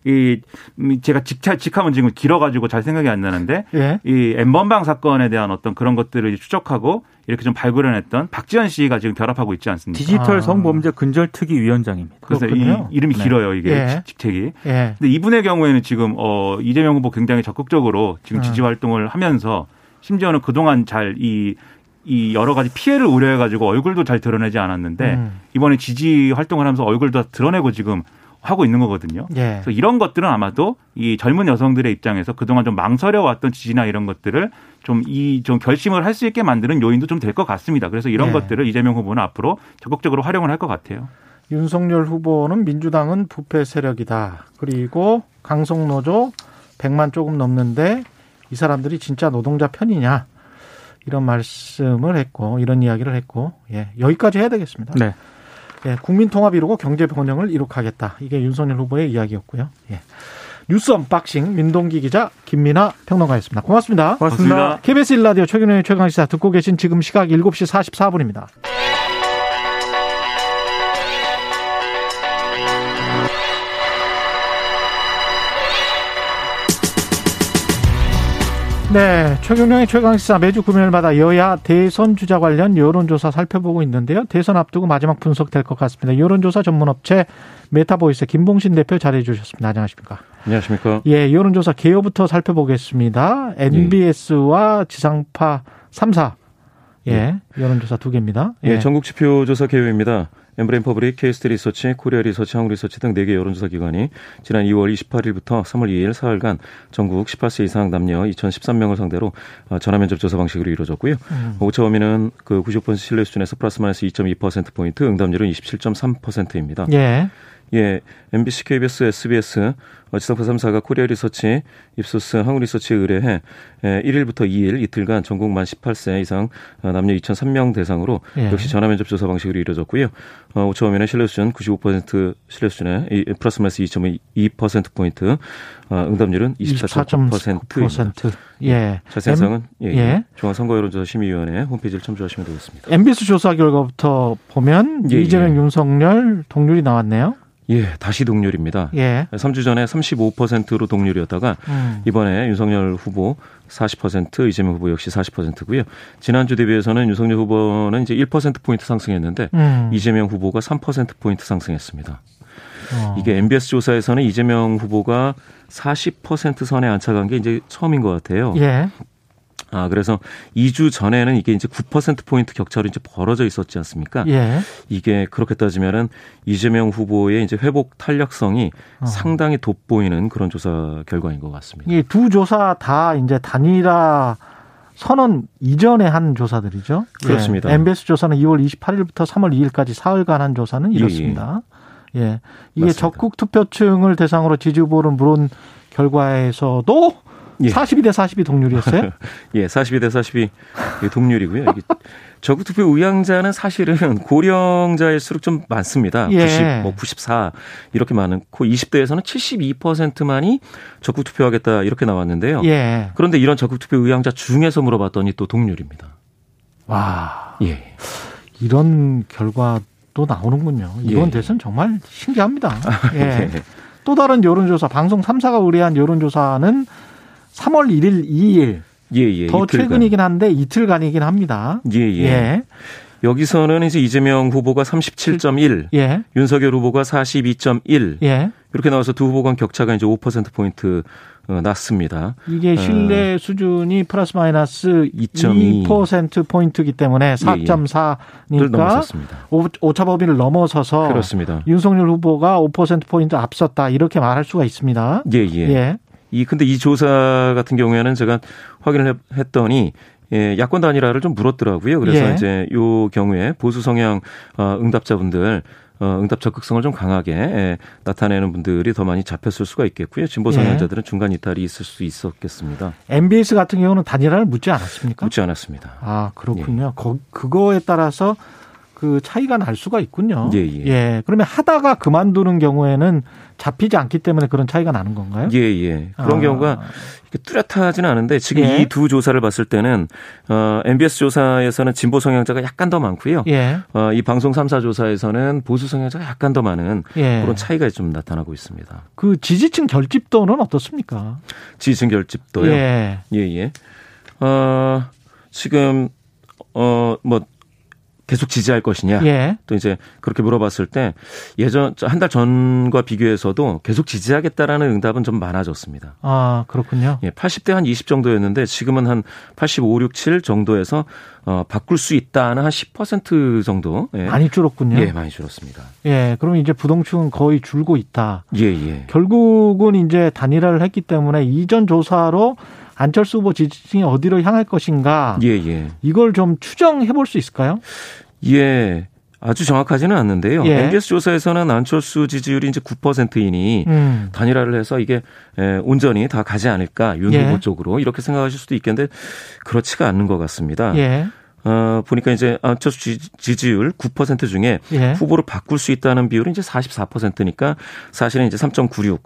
이 제가 직차 직함은 지금 길어가지고 잘 생각이 안 나는데 예. 이 엠번방 사건에 대한 어떤 그런 것들을 추적하고 이렇게 좀 발굴해냈던 박지현 씨가 지금 결합하고 있지 않습니까? 디지털 아. 성범죄 근절특위 위원장입니다. 그래서 그렇군요. 이 이름이 네. 길어요 이게 예. 직책이. 예. 근데 이분의 경우에는 지금 어, 이재명 후보 굉장히 적극적으로 지금 음. 지지 활동을 하면서, 심지어는 그동안 잘 이 이 여러 가지 피해를 우려해가지고 얼굴도 잘 드러내지 않았는데 음. 이번에 지지 활동을 하면서 얼굴도 다 드러내고 지금 하고 있는 거거든요. 예. 그래서 이런 것들은 아마도 이 젊은 여성들의 입장에서 그동안 좀 망설여왔던 지지나 이런 것들을 좀 이 좀 결심을 할 수 있게 만드는 요인도 좀 될 것 같습니다. 그래서 이런 예. 것들을 이재명 후보는 앞으로 적극적으로 활용을 할 것 같아요. 윤석열 후보는 민주당은 부패 세력이다. 그리고 강성노조 백만 조금 넘는데 이 사람들이 진짜 노동자 편이냐. 이런 말씀을 했고, 이런 이야기를 했고, 예, 여기까지 해야 되겠습니다. 네. 예, 국민 통합 이루고 경제 번영을 이룩하겠다. 이게 윤석열 후보의 이야기였고요. 예. 뉴스 언박싱 민동기 기자, 김민아 평론가였습니다. 고맙습니다. 고맙습니다. 고맙습니다. 케이비에스 일 라디오 최경영의 최강시사 듣고 계신 지금 시각 일곱 시 사십사 분입니다. 네, 최경영의 최강시사 매주 금요일마다 여야 대선 주자 관련 여론조사 살펴보고 있는데요. 대선 앞두고 마지막 분석될 것 같습니다. 여론조사 전문업체 메타보이스 김봉신 대표 자리해 주셨습니다. 안녕하십니까? 안녕하십니까? 예, 여론조사 개요부터 살펴보겠습니다. 엔비에스와 지상파 삼 사, 예, 여론조사 두 개입니다. 예, 예 전국지표조사 개요입니다. 엠브레인 퍼블릭, 케이스티 리서치, 코리아리서치, 한국리서치 등 네 개 여론조사 기관이 지난 이월 이십팔일부터 삼월 이일 사흘간 전국 열여덟 세 이상 남녀 이천십삼 명을 상대로 전화면접 조사 방식으로 이루어졌고요. 음. 오차 범위는 그 구십 퍼센트 신뢰 수준에서 플러스 마이너스 이 점 이 퍼센트포인트, 응답률은 이십칠 점 삼 퍼센트입니다. 예. 예, 엠비씨, 케이비에스, 에스비에스, 지상파 삼사가 코리아리서치, 입소스, 한국리서치에 의뢰해 일일부터 이일 이틀간 전국 만 열여덟 세 이상 남녀 이천삼 명 대상으로 역시 전화면접 조사 방식으로 이루어졌고요. 오차 범위는 신뢰 수준 구십오 퍼센트 신뢰 수준에 플러스 마이너스 이 점 이 퍼센트포인트, 응답률은 이십사 점 구 퍼센트입니다. 예. 자세한 사항은 예, 예. 중앙선거여론조사심의위원회 홈페이지를 참조하시면 되겠습니다. 엠비에스 조사 결과부터 보면 예, 이재명, 예. 윤석열 동률이 나왔네요. 예, 다시 동률입니다. 예. 삼 주 전에 삼십오 퍼센트로 동률이었다가 음. 이번에 윤석열 후보 사십 퍼센트, 이재명 후보 역시 사십 퍼센트고요. 지난주 대비해서는 윤석열 후보는 이제 일 퍼센트포인트 상승했는데 음. 이재명 후보가 삼 퍼센트포인트 상승했습니다. 어. 이게 엠비에스 조사에서는 이재명 후보가 사십 퍼센트 선에 안착한 게 이제 처음인 것 같아요. 예. 아, 그래서 이 주 전에는 이게 이제 구 퍼센트포인트 격차로 이제 벌어져 있었지 않습니까? 예. 이게 그렇게 따지면은 이재명 후보의 이제 회복 탄력성이 어. 상당히 돋보이는 그런 조사 결과인 것 같습니다. 이 두 조사 다 이제 단일화 선언 이전에 한 조사들이죠? 그렇습니다. 예. 엠비에스 조사는 이월 이십팔일부터 삼월 이일까지 사흘간 한 조사는 이렇습니다. 예. 예. 이게 맞습니다. 적극 투표층을 대상으로 지지 후보를 물은 결과에서도 예. 사십이 대 사십이 동률이었어요? 예, 사십이 대 사십이 동률이고요. 이게 적극투표 의향자는 사실은 고령자일수록 좀 많습니다. 예. 구십, 뭐 구십사 이렇게 많고 이십 대에서는 칠십이 퍼센트만이 적극투표하겠다 이렇게 나왔는데요. 예. 그런데 이런 적극투표 의향자 중에서 물어봤더니 또 동률입니다. 와, 예, 이런 결과도 나오는군요. 이번 예. 대선 정말 신기합니다. 예. 예. 또 다른 여론조사, 방송 삼 사가 의뢰한 여론조사는 삼월 일일, 이일. 예, 예. 더 이틀간. 최근이긴 한데 이틀간이긴 합니다. 예, 예. 예. 여기서는 이제 이재명 후보가 삼십칠 점 일. 예. 윤석열 후보가 사십이 점 일. 예. 이렇게 나와서 두 후보 간 격차가 이제 오 퍼센트포인트 났습니다. 이게 신뢰 어. 수준이 플러스 마이너스 이 점 이 퍼센트포인트이기 때문에 사 점 사니까 예, 예. 오차 범위를 넘어서서 그렇습니다. 윤석열 후보가 오 퍼센트포인트 앞섰다. 이렇게 말할 수가 있습니다. 예, 예. 예. 이 근데 이 조사 같은 경우에는 제가 확인을 했더니 예, 야권 단일화를 좀 물었더라고요. 그래서 예. 이제 요 경우에 보수 성향 응답자분들 응답 적극성을 좀 강하게 예, 나타내는 분들이 더 많이 잡혔을 수가 있겠고요. 진보 성향자들은 예. 중간 이탈이 있을 수 있었겠습니다. 엠비에스 같은 경우는 단일화를 묻지 않았습니까? 묻지 않았습니다. 아 그렇군요. 예. 거, 그거에 따라서 그 차이가 날 수가 있군요. 예, 예. 예. 그러면 하다가 그만두는 경우에는 잡히지 않기 때문에 그런 차이가 나는 건가요? 예, 예. 그런 아. 경우가 뚜렷하지는 않은데 지금 예. 이 두 조사를 봤을 때는 어, 엠비에스 조사에서는 진보 성향자가 약간 더 많고요. 예. 어, 이 방송 삼 사 조사에서는 보수 성향자가 약간 더 많은 예. 그런 차이가 좀 나타나고 있습니다. 그 지지층 결집도는 어떻습니까? 지지층 결집도요? 예, 예. 예. 어, 지금 어, 뭐 계속 지지할 것이냐 예. 또 이제 그렇게 물어봤을 때 예전 한 달 전과 비교해서도 계속 지지하겠다라는 응답은 좀 많아졌습니다. 아 그렇군요. 예, 팔십 대 한 이십 정도였는데 지금은 한 팔십오, 육십칠 정도에서 어, 바꿀 수 있다는 한 십 퍼센트 정도 예. 많이 줄었군요. 예, 많이 줄었습니다. 예, 그럼 이제 부동층은 거의 줄고 있다. 예, 예. 결국은 이제 단일화를 했기 때문에 이전 조사로. 안철수 후보 지지층이 어디로 향할 것인가? 예, 예. 이걸 좀 추정해 볼 수 있을까요? 예. 아주 정확하지는 않는데요. 예. 엠비에스 조사에서는 안철수 지지율이 이제 구 퍼센트이니 음. 단일화를 해서 이게 온전히 다 가지 않을까? 윤 후보 예. 쪽으로 이렇게 생각하실 수도 있겠는데 그렇지가 않는 것 같습니다. 예. 어, 보니까 이제 안철수 지지율 구 퍼센트 중에 예. 후보를 바꿀 수 있다는 비율이 이제 사십사 퍼센트니까 사실은 이제 삼 점 구육.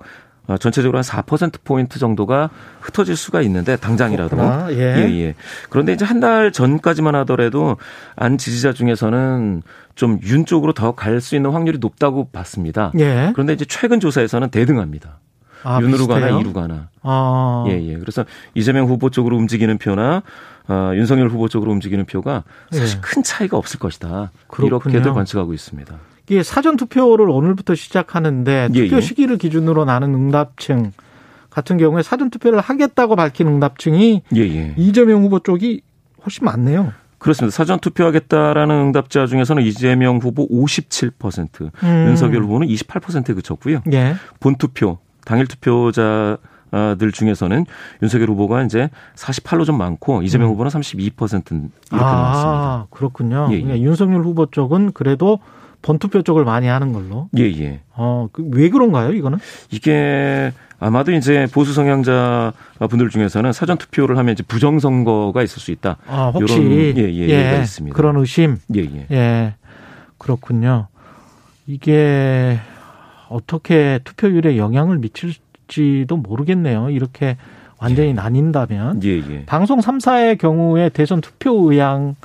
전체적으로 한 사 퍼센트포인트 정도가 흩어질 수가 있는데, 당장이라도. 예. 예, 예. 그런데 이제 한 달 전까지만 하더라도 안 지지자 중에서는 좀 윤 쪽으로 더 갈 수 있는 확률이 높다고 봤습니다. 예. 그런데 이제 최근 조사에서는 대등합니다. 아, 윤으로 비슷해요? 가나 이로 가나. 아. 예, 예. 그래서 이재명 후보 쪽으로 움직이는 표나 어, 윤석열 후보 쪽으로 움직이는 표가 사실 예. 큰 차이가 없을 것이다. 그렇군요. 이렇게들 관측하고 있습니다. 이게 사전 투표를 오늘부터 시작하는데 투표 예, 예. 시기를 기준으로 나는 응답층 같은 경우에 사전 투표를 하겠다고 밝힌 응답층이 예, 예. 이재명 후보 쪽이 훨씬 많네요. 그렇습니다. 사전 투표하겠다라는 응답자 중에서는 이재명 후보 오십칠 퍼센트, 음. 윤석열 후보는 이십팔 퍼센트에 그쳤고요. 예. 본투표, 당일 투표자들 중에서는 윤석열 후보가 이제 사십팔로 좀 많고 이재명 음. 후보는 삼십이 퍼센트 이렇게 아, 나왔습니다. 그렇군요. 예, 예. 그러니까 윤석열 후보 쪽은 그래도 본투표 쪽을 많이 하는 걸로. 예, 예. 어, 왜 그런가요, 이거는? 이게 아마도 이제 보수 성향자 분들 중에서는 사전 투표를 하면 이제 부정 선거가 있을 수 있다. 아, 혹시 이런, 예, 예, 예, 있습니다. 그런 의심. 예, 예. 예. 그렇군요. 이게 어떻게 투표율에 영향을 미칠지도 모르겠네요. 이렇게 완전히 예. 나뉜다면. 예, 예. 방송 삼 사의 경우에 대선 투표 의향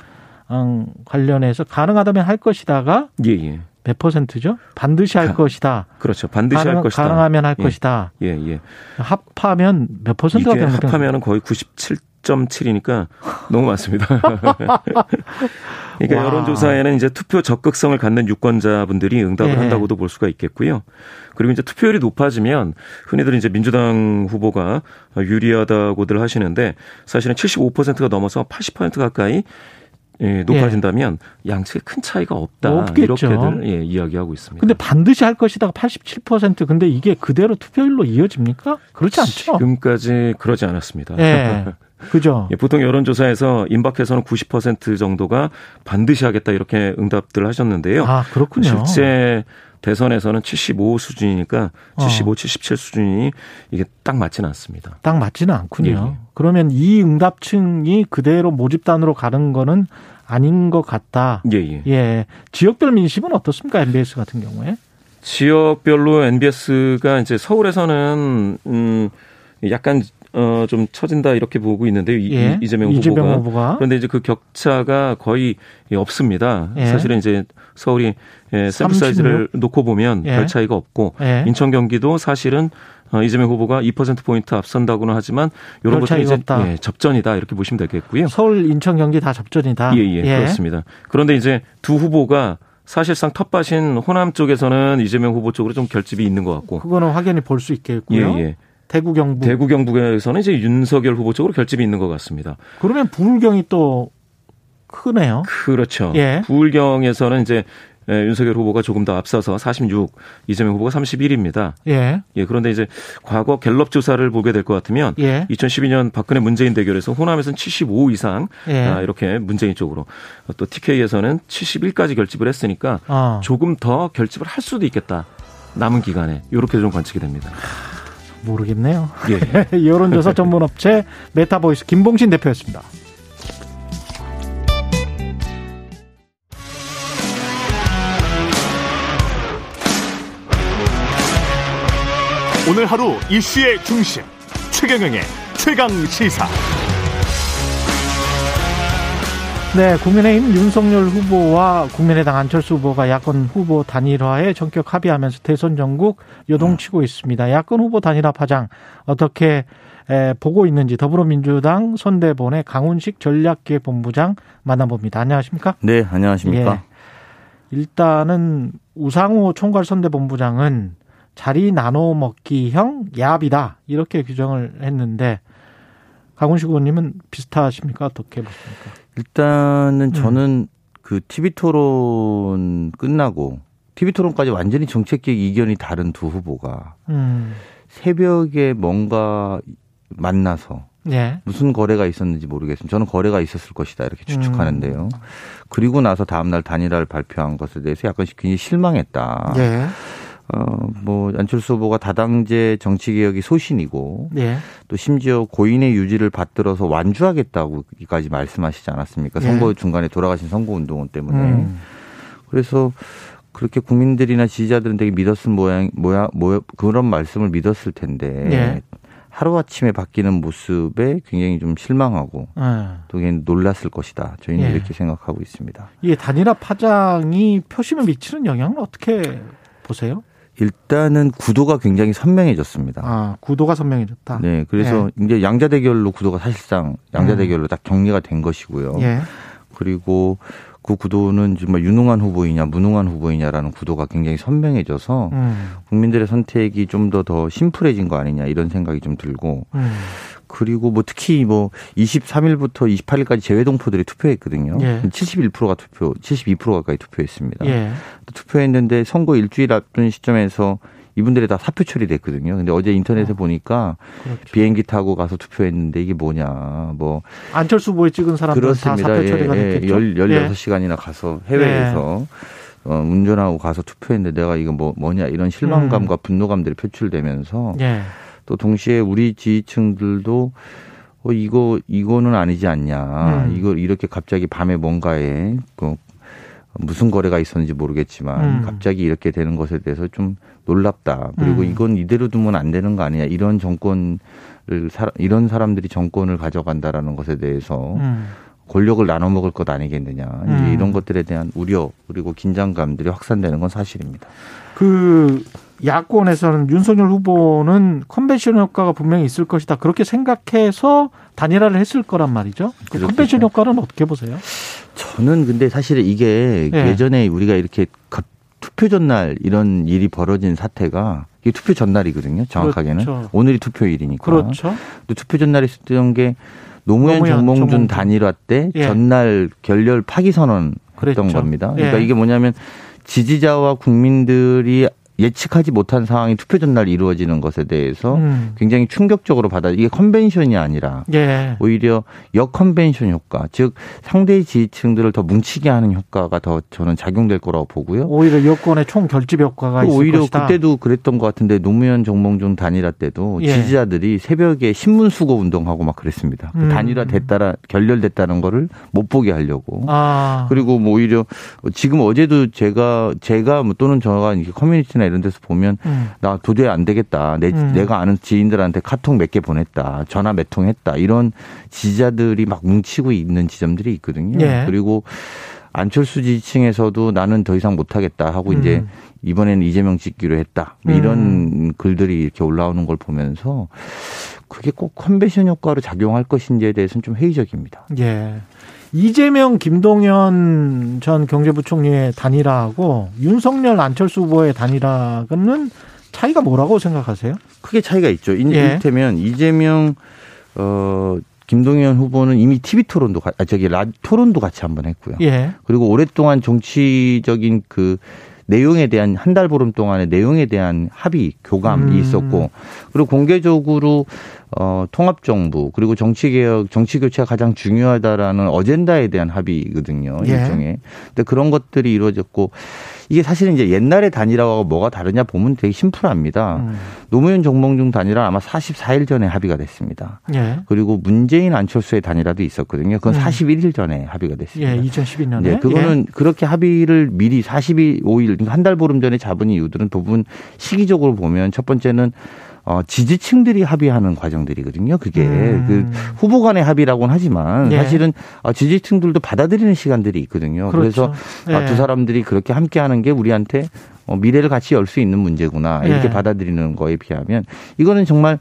관련해서 가능하다면 할 것이다가 예, 예. 몇 퍼센트죠? 반드시 할 가, 것이다. 그렇죠. 반드시 가능, 할 것이다. 가능하면 할 예, 것이다. 예, 예. 합하면 몇 퍼센트가 되는 거예요? 합하면 거의 구십칠 점 칠이니까 너무 많습니다. 그러니까 와. 여론조사에는 이제 투표 적극성을 갖는 유권자분들이 응답을 예. 한다고도 볼 수가 있겠고요. 그리고 이제 투표율이 높아지면 흔히들 이제 민주당 후보가 유리하다고들 하시는데 사실은 칠십오 퍼센트가 넘어서 팔십 퍼센트 가까이 예, 높아진다면 예. 양측에 큰 차이가 없다. 없겠죠. 이렇게들 예, 이야기하고 있습니다. 그런데 반드시 할 것이다가 팔십칠 퍼센트. 근데 이게 그대로 투표율로 이어집니까? 그렇지 않죠? 지금까지 그러지 않았습니다. 예. 그죠. 예, 보통 여론조사에서 임박해서는 구십 퍼센트 정도가 반드시 하겠다 이렇게 응답들 하셨는데요. 아, 그렇군요. 실제 대선에서는 칠십오 수준이니까 칠십오, 어. 칠십칠 수준이 이게 딱 맞지는 않습니다. 딱 맞지는 않군요. 예. 그러면 이 응답층이 그대로 모집단으로 가는 거는 아닌 것 같다. 예, 예. 예. 지역별 민심은 어떻습니까? 엠비에스 같은 경우에? 지역별로 엠비에스가 이제 서울에서는 음 약간 어, 좀 처진다 이렇게 보고 있는데요. 예. 이재명, 이재명 후보가. 후보가. 그런데 이제 그 격차가 거의 없습니다. 예. 사실은 이제 서울이 예, 샘플 사이즈를 놓고 보면 예. 별 차이가 없고 예. 인천 경기도 사실은 이재명 후보가 이 퍼센트 포인트 앞선다고는 하지만 이런 것들이 이제 예, 접전이다 이렇게 보시면 되겠고요. 서울, 인천, 경기 다 접전이다. 예, 예, 예. 그렇습니다. 그런데 이제 두 후보가 사실상 텃밭인 호남 쪽에서는 이재명 후보 쪽으로 좀 결집이 있는 것 같고. 그거는 확연히 볼 수 있겠고요. 예, 예. 대구 경북. 대구 경북에서는 이제 윤석열 후보 쪽으로 결집이 있는 것 같습니다. 그러면 부울경이 또 크네요. 그렇죠. 예. 부울경에서는 이제 윤석열 후보가 조금 더 앞서서 사십육, 이재명 후보가 삼십일입니다. 예. 예. 그런데 이제 과거 갤럽 조사를 보게 될 것 같으면 예. 이천십이 년 박근혜 문재인 대결에서 호남에서는 칠십오 이상 예. 아, 이렇게 문재인 쪽으로 또 티케이에서는 칠십일까지 결집을 했으니까 어. 조금 더 결집을 할 수도 있겠다. 남은 기간에 이렇게 좀 관측이 됩니다. 모르겠네요. 예. 여론조사 전문업체 메타보이스 김봉신 대표였습니다. 오늘 하루 이슈의 중심 최경영의 최강시사. 네, 국민의힘 윤석열 후보와 국민의당 안철수 후보가 야권 후보 단일화에 전격 합의하면서 대선 전국 요동치고 있습니다. 야권 후보 단일화 파장 어떻게 보고 있는지 더불어민주당 선대본의 강훈식 전략기획본부장 만나봅니다. 안녕하십니까? 네, 안녕하십니까? 예, 일단은 우상호 총괄선대본부장은 자리 나눠먹기형 야합이다 이렇게 규정을 했는데 강훈식 의원님은 비슷하십니까? 어떻게 보십니까? 일단은 저는 음. 그 티비 토론 끝나고 티비 토론까지 완전히 정책적 이견이 다른 두 후보가 음. 새벽에 뭔가 만나서 예. 무슨 거래가 있었는지 모르겠습니다. 저는 거래가 있었을 것이다 이렇게 추측하는데요. 음. 그리고 나서 다음날 단일화를 발표한 것에 대해서 약간 굉장히 실망했다. 예. 어, 뭐 안철수 후보가 다당제 정치개혁이 소신이고 예. 또 심지어 고인의 유지를 받들어서 완주하겠다고까지 말씀하시지 않았습니까? 예. 선거 중간에 돌아가신 선거운동원 때문에. 음. 그래서 그렇게 국민들이나 지지자들은 되게 믿었을 모양, 모양, 모양 그런 말씀을 믿었을 텐데 예. 하루아침에 바뀌는 모습에 굉장히 좀 실망하고 아. 또 굉장히 놀랐을 것이다. 저희는 예. 이렇게 생각하고 있습니다. 이 단일화 파장이 표심에 미치는 영향을 어떻게 보세요? 일단은 구도가 굉장히 선명해졌습니다. 아, 구도가 선명해졌다. 네, 그래서 예. 이제 양자 대결로 구도가 사실상 양자 대결로 음. 딱 정리가 된 것이고요. 예. 그리고 그 구도는 정말 유능한 후보이냐 무능한 후보이냐라는 구도가 굉장히 선명해져서 음. 국민들의 선택이 좀 더 더 심플해진 거 아니냐 이런 생각이 좀 들고 음. 그리고 뭐 특히 뭐 이십삼 일부터 이십팔 일까지 재외동포들이 투표했거든요. 예. 칠십일 퍼센트가 투표, 칠십이 퍼센트 가까이 투표했습니다. 예. 투표했는데 선거 일주일 앞둔 시점에서 이분들이 다 사표 처리됐거든요. 근데 어제 인터넷에 어. 보니까 그렇죠. 비행기 타고 가서 투표했는데 이게 뭐냐. 뭐 안철수 보이 찍은 사람들은 다 사표 처리가 예, 됐겠죠. 열여섯 시간이나 가서 해외에서. 예. 어, 운전하고 가서 투표했는데 내가 이거 뭐, 뭐냐 이런 실망감과 음. 분노감들이 표출되면서 예. 또 동시에 우리 지지층들도 어, 이거, 이거는 아니지 않냐. 음. 이걸 이렇게 갑자기 밤에 뭔가에 그, 무슨 거래가 있었는지 모르겠지만 음. 갑자기 이렇게 되는 것에 대해서 좀 놀랍다. 그리고 음. 이건 이대로 두면 안 되는 거 아니냐. 이런 정권을, 이런 사람들이 정권을 가져간다라는 것에 대해서 음. 권력을 나눠 먹을 것 아니겠느냐. 음. 이런 것들에 대한 우려 그리고 긴장감들이 확산되는 건 사실입니다. 그 야권에서는 윤석열 후보는 컨벤션 효과가 분명히 있을 것이다. 그렇게 생각해서 단일화를 했을 거란 말이죠. 그 컨벤션 효과는 어떻게 보세요? 저는 근데 사실 이게 예. 예전에 우리가 이렇게 투표 전날 이런 일이 벌어진 사태가 이게 투표 전날이거든요. 정확하게는. 그렇죠. 오늘이 투표일이니까. 그렇죠. 또 투표 전날에 있었던 게 노무현, 노무현 정몽준, 정몽준 단일화 때 예. 전날 결렬 파기선언 했던 겁니다. 그러니까 예. 이게 뭐냐면 지지자와 국민들이 예측하지 못한 상황이 투표 전날 이루어지는 것에 대해서 음. 굉장히 충격적으로 받아 이게 컨벤션이 아니라 예. 오히려 역컨벤션 효과, 즉 상대의 지지층들을 더 뭉치게 하는 효과가 더 저는 작용될 거라고 보고요. 오히려 여권의 총결집 효과가 있을 오히려 것이다. 오히려 그때도 그랬던 것 같은데 노무현 정몽준 단일화 때도 예. 지지자들이 새벽에 신문수거 운동하고 막 그랬습니다. 음. 그 단일화 됐다라 결렬됐다는 거를 못 보게 하려고. 아. 그리고 뭐 오히려 지금 어제도 제가 제가 뭐 또는 저가 커뮤니티나 이런 데서 보면 음. 나 도저히 안 되겠다. 내, 음. 내가 아는 지인들한테 카톡 몇 개 보냈다. 전화 몇 통 했다. 이런 지지자들이 막 뭉치고 있는 지점들이 있거든요. 예. 그리고 안철수 지지층에서도 나는 더 이상 못하겠다 하고 음. 이제 이번에는 이재명 찍기로 했다. 이런 음. 글들이 이렇게 올라오는 걸 보면서 그게 꼭 컨벤션 효과로 작용할 것인지에 대해서는 좀 회의적입니다. 예. 이재명, 김동연 전 경제부총리의 단일화하고 윤석열, 안철수 후보의 단일화는 차이가 뭐라고 생각하세요? 크게 차이가 있죠. 이를테면 예. 이재명, 어, 김동연 후보는 이미 티비 토론도, 아, 저기, 라, 토론도 같이 한번 했고요. 예. 그리고 오랫동안 정치적인 그 내용에 대한 한 달 보름 동안의 내용에 대한 합의, 교감이 음. 있었고 그리고 공개적으로 어, 통합정부 그리고 정치개혁, 정치교체가 가장 중요하다라는 어젠다에 대한 합의거든요. 예. 일종의. 근데 그런 것들이 이루어졌고 이게 사실은 이제 옛날의 단일화와 뭐가 다르냐 보면 되게 심플합니다. 음. 노무현 정몽준 단일화 아마 사십사 일 전에 합의가 됐습니다. 예. 그리고 문재인 안철수의 단일화도 있었거든요. 그건 음. 사십일 일 전에 합의가 됐습니다. 예, 이천십이 년에. 네, 그거는 예. 그렇게 합의를 미리 사십오 일, 그러니까 한 달 보름 전에 잡은 이유들은 대부분 시기적으로 보면 첫 번째는 어, 지지층들이 합의하는 과정들이거든요. 그게 음. 그 후보 간의 합의라고는 하지만 예. 사실은 지지층들도 받아들이는 시간들이 있거든요. 그렇죠. 그래서 예. 두 사람들이 그렇게 함께하는 게 우리한테 미래를 같이 열 수 있는 문제구나 이렇게 예. 받아들이는 거에 비하면 이거는 정말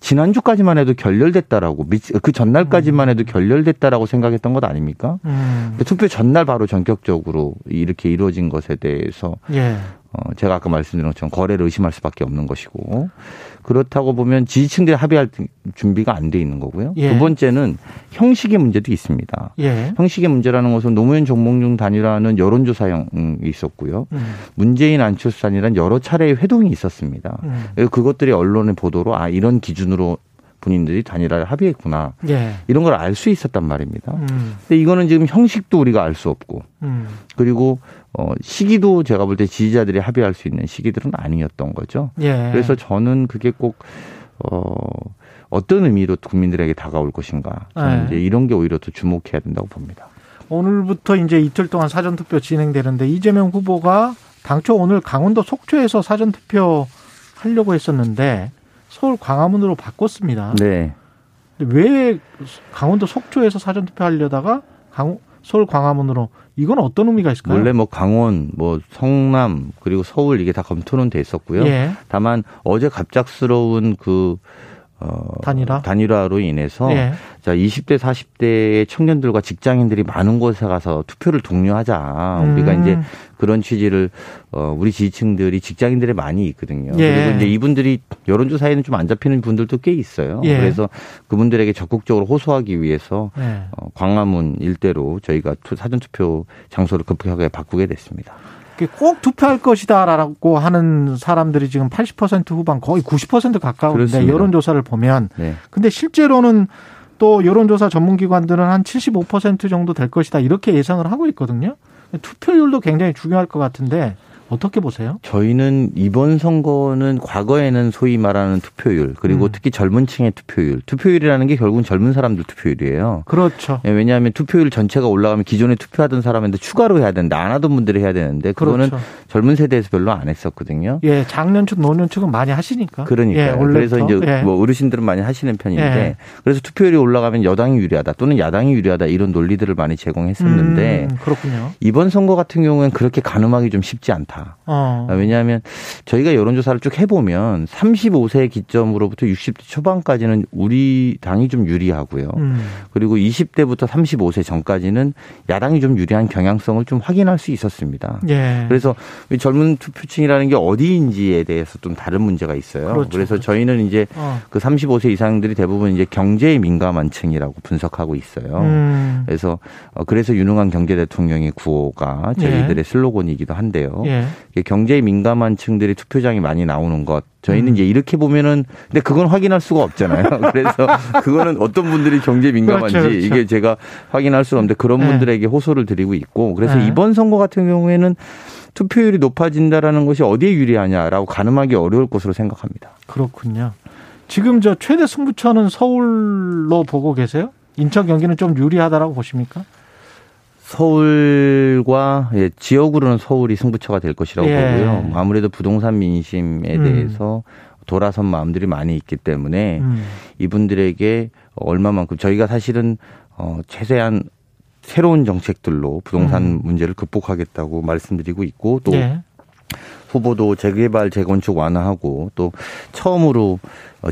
지난주까지만 해도 결렬됐다라고 그 전날까지만 해도 결렬됐다라고 생각했던 것 아닙니까? 음. 투표 전날 바로 전격적으로 이렇게 이루어진 것에 대해서 예. 어, 제가 아까 말씀드린 것처럼 거래를 의심할 수밖에 없는 것이고 그렇다고 보면 지지층들이 합의할 준비가 안 돼 있는 거고요. 예. 두 번째는 형식의 문제도 있습니다. 예. 형식의 문제라는 것은 노무현 정몽준 단일화는 여론조사형이 있었고요. 음. 문재인 안철수 단일화는 여러 차례의 회동이 있었습니다. 음. 그것들이 언론의 보도로 아 이런 기준으로 본인들이 단일화를 합의했구나. 예. 이런 걸 알 수 있었단 말입니다. 음. 근데 이거는 지금 형식도 우리가 알 수 없고 음. 그리고 어, 시기도 제가 볼 때 지지자들이 합의할 수 있는 시기들은 아니었던 거죠. 예. 그래서 저는 그게 꼭 어, 어떤 의미로 국민들에게 다가올 것인가. 저는 예. 이제 이런 게 오히려 더 주목해야 된다고 봅니다. 오늘부터 이제 이틀 동안 사전투표 진행되는데 이재명 후보가 당초 오늘 강원도 속초에서 사전투표 하려고 했었는데 서울 광화문으로 바꿨습니다. 네. 왜 강원도 속초에서 사전투표 하려다가 강, 서울 광화문으로 이건 어떤 의미가 있을까요? 원래 뭐 강원, 뭐 성남 그리고 서울 이게 다 검토는 돼 있었고요. 예. 다만 어제 갑작스러운 그 어, 단일화? 단일화로 인해서 예. 자, 이십 대, 사십 대의 청년들과 직장인들이 많은 곳에 가서 투표를 독려하자. 음. 우리가 이제 그런 취지를, 어, 우리 지지층들이 직장인들이 많이 있거든요. 예. 그리고 이제 이분들이 여론조사에는 좀 안 잡히는 분들도 꽤 있어요. 예. 그래서 그분들에게 적극적으로 호소하기 위해서 예. 어, 광화문 일대로 저희가 투, 사전투표 장소를 급하게 바꾸게 됐습니다. 꼭 투표할 것이다라고 하는 사람들이 지금 팔십 퍼센트 후반 거의 구십 퍼센트 가까운데 그렇습니다. 여론조사를 보면. 네. 근데 실제로는 또 여론조사 전문기관들은 한 칠십오 퍼센트 정도 될 것이다 이렇게 예상을 하고 있거든요. 투표율도 굉장히 중요할 것 같은데 어떻게 보세요? 저희는 이번 선거는 과거에는 소위 말하는 투표율 그리고 음. 특히 젊은 층의 투표율. 투표율이라는 게 결국은 젊은 사람들 투표율이에요. 그렇죠. 네, 왜냐하면 투표율 전체가 올라가면 기존에 투표하던 사람한테 추가로 해야 되는데 안 하던 분들이 해야 되는데 그거는 그렇죠. 젊은 세대에서 별로 안 했었거든요. 예, 장년층, 노년층은 많이 하시니까. 그러니까요. 예, 그래서 이제 예. 뭐 어르신들은 많이 하시는 편인데 예. 그래서 투표율이 올라가면 여당이 유리하다 또는 야당이 유리하다 이런 논리들을 많이 제공했었는데 음, 그렇군요. 이번 선거 같은 경우에는 그렇게 가늠하기 좀 쉽지 않다. 어. 왜냐하면 저희가 여론조사를 쭉 해보면 삼십오 세 기점으로부터 육십 대 초반까지는 우리 당이 좀 유리하고요. 음. 그리고 이십 대부터 삼십오 세 전까지는 야당이 좀 유리한 경향성을 좀 확인할 수 있었습니다. 예. 그래서 젊은 투표층이라는 게 어디인지에 대해서 좀 다른 문제가 있어요. 그렇죠. 그래서 저희는 이제 어. 그 삼십오 세 이상들이 대부분 이제 경제에 민감한 층이라고 분석하고 있어요. 음. 그래서 그래서 유능한 경제 대통령의 구호가 저희들의 예. 슬로건이기도 한데요. 예. 경제에 민감한 층들이 투표장이 많이 나오는 것. 저희는 음. 이제 이렇게 보면은 근데 그건 확인할 수가 없잖아요. 그래서 그거는 어떤 분들이 경제에 민감한지 그렇죠, 그렇죠. 이게 제가 확인할 수가 없는데 그런 네. 분들에게 호소를 드리고 있고 그래서 네. 이번 선거 같은 경우에는 투표율이 높아진다라는 것이 어디에 유리하냐라고 가늠하기 어려울 것으로 생각합니다. 그렇군요. 지금 저 최대 승부처는 서울로 보고 계세요? 인천 경기는 좀 유리하다라고 보십니까? 서울과 예, 지역으로는 서울이 승부처가 될 것이라고 예. 보고요. 아무래도 부동산 민심에 음. 대해서 돌아선 마음들이 많이 있기 때문에 음. 이분들에게 얼마만큼 저희가 사실은 어, 최대한 새로운 정책들로 부동산 음. 문제를 극복하겠다고 말씀드리고 있고 또 예. 후보도 재개발, 재건축 완화하고 또 처음으로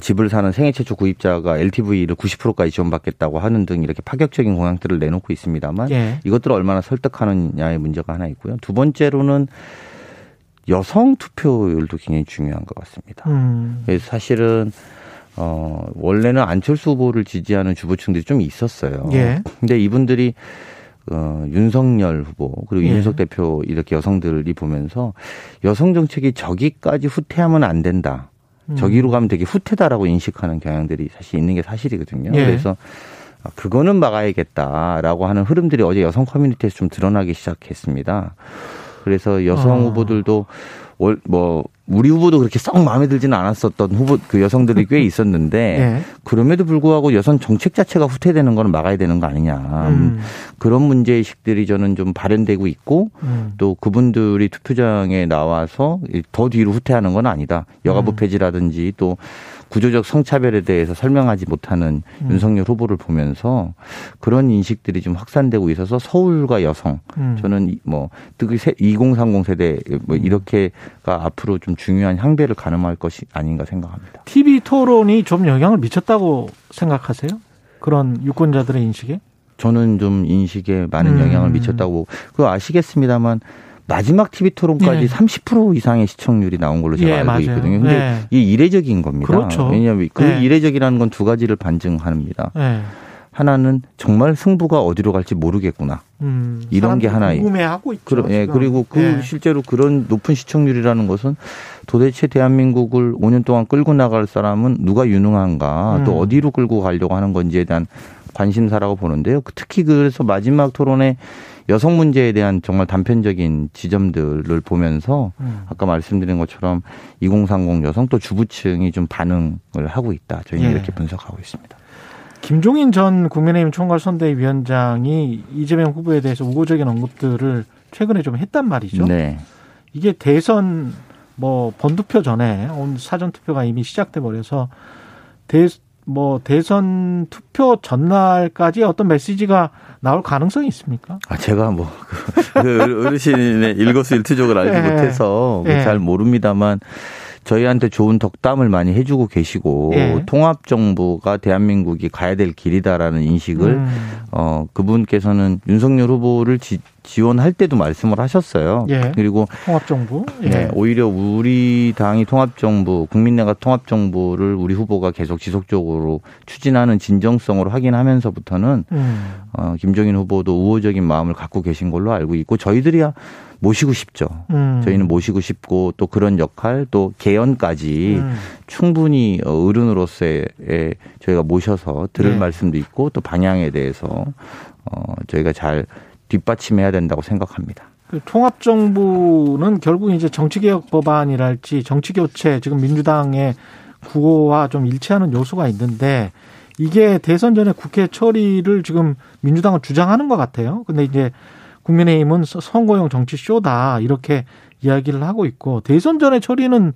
집을 사는 생애 최초 구입자가 엘티브이를 구십 퍼센트까지 지원받겠다고 하는 등 이렇게 파격적인 공약들을 내놓고 있습니다만 예. 이것들을 얼마나 설득하느냐의 문제가 하나 있고요. 두 번째로는 여성 투표율도 굉장히 중요한 것 같습니다. 음. 그래서 사실은 어, 원래는 안철수 후보를 지지하는 주부층들이 좀 있었어요. 예. 근데 이분들이 어, 윤석열 후보 그리고 예. 이준석 대표 이렇게 여성들이 보면서 여성 정책이 저기까지 후퇴하면 안 된다. 음. 저기로 가면 되게 후퇴다라고 인식하는 경향들이 사실 있는 게 사실이거든요. 예. 그래서 그거는 막아야겠다라고 하는 흐름들이 어제 여성 커뮤니티에서 좀 드러나기 시작했습니다. 그래서 여성 어. 후보들도 월, 뭐 우리 후보도 그렇게 썩 마음에 들지는 않았었던 후보 그 여성들이 꽤 있었는데 예. 그럼에도 불구하고 여성 정책 자체가 후퇴되는 건 막아야 되는 거 아니냐 음. 그런 문제의식들이 저는 좀 발현되고 있고 음. 또 그분들이 투표장에 나와서 더 뒤로 후퇴하는 건 아니다 여가부 폐지라든지 또 구조적 성차별에 대해서 설명하지 못하는 음. 윤석열 후보를 보면서 그런 인식들이 좀 확산되고 있어서 서울과 여성 음. 저는 뭐 특히 이공삼공 세대 뭐 이렇게가 앞으로 좀 중요한 향배를 가늠할 것이 아닌가 생각합니다. 티비 토론이 좀 영향을 미쳤다고 생각하세요? 그런 유권자들의 인식에? 저는 좀 인식에 많은 음. 영향을 미쳤다고. 그거 아시겠습니다만 마지막 티비 토론까지 예. 삼십 퍼센트 이상의 시청률이 나온 걸로 제가 예, 알고 맞아요. 있거든요. 근데 예. 이게 이례적인 겁니다. 그렇죠. 왜냐하면 그 예. 이례적이라는 건 두 가지를 반증합니다. 예. 하나는 정말 승부가 어디로 갈지 모르겠구나. 음, 이런 게 하나예요. 궁금해하고 있죠. 그러, 예, 그리고 그 예. 실제로 그런 높은 시청률이라는 것은 도대체 대한민국을 오 년 동안 끌고 나갈 사람은 누가 유능한가, 음. 또 어디로 끌고 가려고 하는 건지에 대한 관심사라고 보는데요. 특히 그래서 마지막 토론에 여성 문제에 대한 정말 단편적인 지점들을 보면서 음. 아까 말씀드린 것처럼 이공삼공 여성 또 주부층이 좀 반응을 하고 있다. 저희는 예. 이렇게 분석하고 있습니다. 김종인 전 국민의힘 총괄선대위원장이 이재명 후보에 대해서 우호적인 언급들을 최근에 좀 했단 말이죠. 네. 이게 대선 뭐 번투표 전에 사전투표가 이미 시작돼 버려서 대, 뭐 대선 투표 전날까지 어떤 메시지가 나올 가능성이 있습니까? 아 제가 뭐 그 어르신의 일거수일투족을 알지 네. 못해서 네. 잘 모릅니다만. 저희한테 좋은 덕담을 많이 해주고 계시고 예. 통합정부가 대한민국이 가야 될 길이다라는 인식을 음. 어, 그분께서는 윤석열 후보를 지, 지원할 때도 말씀을 하셨어요. 예. 그리고 통합정부. 예. 네, 오히려 우리 당이 통합정부, 국민내가 통합정부를 우리 후보가 계속 지속적으로 추진하는 진정성으로 확인하면서부터는 음. 어, 김종인 후보도 우호적인 마음을 갖고 계신 걸로 알고 있고 저희들이야 모시고 싶죠. 음. 저희는 모시고 싶고 또 그런 역할 또 개연까지 음. 충분히 어른으로서의 저희가 모셔서 들을 네. 말씀도 있고 또 방향에 대해서 어 저희가 잘 뒷받침해야 된다고 생각합니다. 그 통합정부는 결국 이제 정치개혁 법안이랄지 정치교체 지금 민주당의 구호와 좀 일치하는 요소가 있는데 이게 대선 전에 국회 처리를 지금 민주당은 주장하는 것 같아요. 근데 이제 국민의힘은 선거용 정치쇼다 이렇게 이야기를 하고 있고 대선 전의 처리는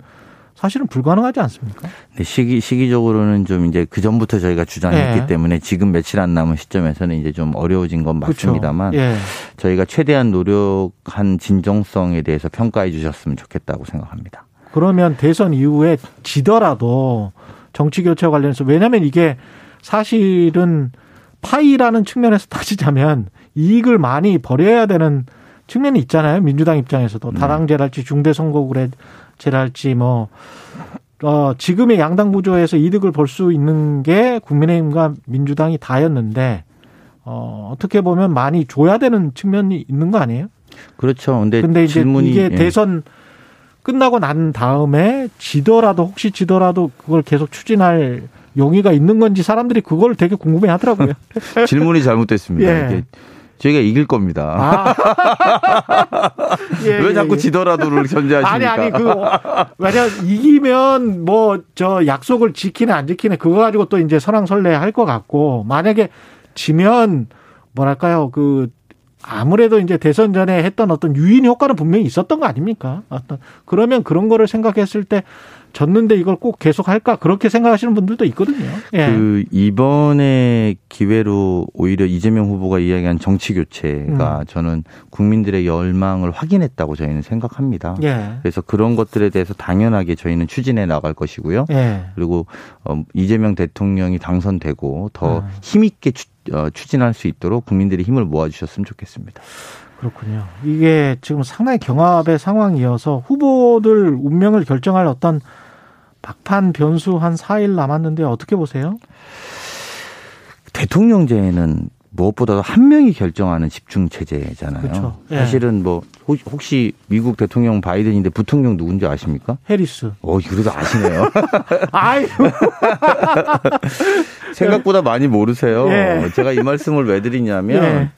사실은 불가능하지 않습니까? 네, 시기 시기적으로는 좀 이제 그 전부터 저희가 주장했기 예. 때문에 지금 며칠 안 남은 시점에서는 이제 좀 어려워진 건 맞습니다만 예. 저희가 최대한 노력한 진정성에 대해서 평가해 주셨으면 좋겠다고 생각합니다. 그러면 대선 이후에 지더라도 정치 교체와 관련해서 왜냐하면 이게 사실은 파이라는 측면에서 따지자면 이익을 많이 버려야 되는 측면이 있잖아요. 민주당 입장에서도 네. 다당제랄지 중대선거구제랄지 뭐 어, 지금의 양당 구조에서 이득을 볼 수 있는 게 국민의힘과 민주당이 다였는데 어, 어떻게 보면 많이 줘야 되는 측면이 있는 거 아니에요? 그렇죠. 근데, 근데 이제 질문이 이게 대선 예. 끝나고 난 다음에 지더라도 혹시 지더라도 그걸 계속 추진할 용의가 있는 건지 사람들이 그걸 되게 궁금해 하더라고요. 질문이 잘못됐습니다. 예. 이게 저희가 이길 겁니다. 아. 예, 왜 자꾸 예, 예. 지더라도를 전제하십니까? 아니, 아니, 그, 만약 이기면 뭐, 저 약속을 지키네, 안 지키네, 그거 가지고 또 이제 설왕설래 할 것 같고, 만약에 지면, 뭐랄까요, 그, 아무래도 이제 대선 전에 했던 어떤 유인 효과는 분명히 있었던 거 아닙니까? 어떤, 그러면 그런 거를 생각했을 때, 졌는데 이걸 꼭 계속 할까 그렇게 생각하시는 분들도 있거든요. 예. 그 이번에 기회로 오히려 이재명 후보가 이야기한 정치 교체가 음. 저는 국민들의 열망을 확인했다고 저희는 생각합니다. 예. 그래서 그런 것들에 대해서 당연하게 저희는 추진해 나갈 것이고요. 예. 그리고 이재명 대통령이 당선되고 더 힘 있게 추진할 수 있도록 국민들의 힘을 모아주셨으면 좋겠습니다. 그렇군요. 이게 지금 상당히 경합의 상황이어서 후보들 운명을 결정할 어떤 막판 변수 한 사 일 남았는데 어떻게 보세요? 대통령제는 무엇보다도 한 명이 결정하는 집중 체제잖아요. 그렇죠. 예. 사실은 뭐 혹시 미국 대통령 바이든인데 부통령 누군지 아십니까? 해리스. 어, 그래도 아시네요. 아유. 생각보다 많이 모르세요. 예. 제가 이 말씀을 왜 드리냐면 예.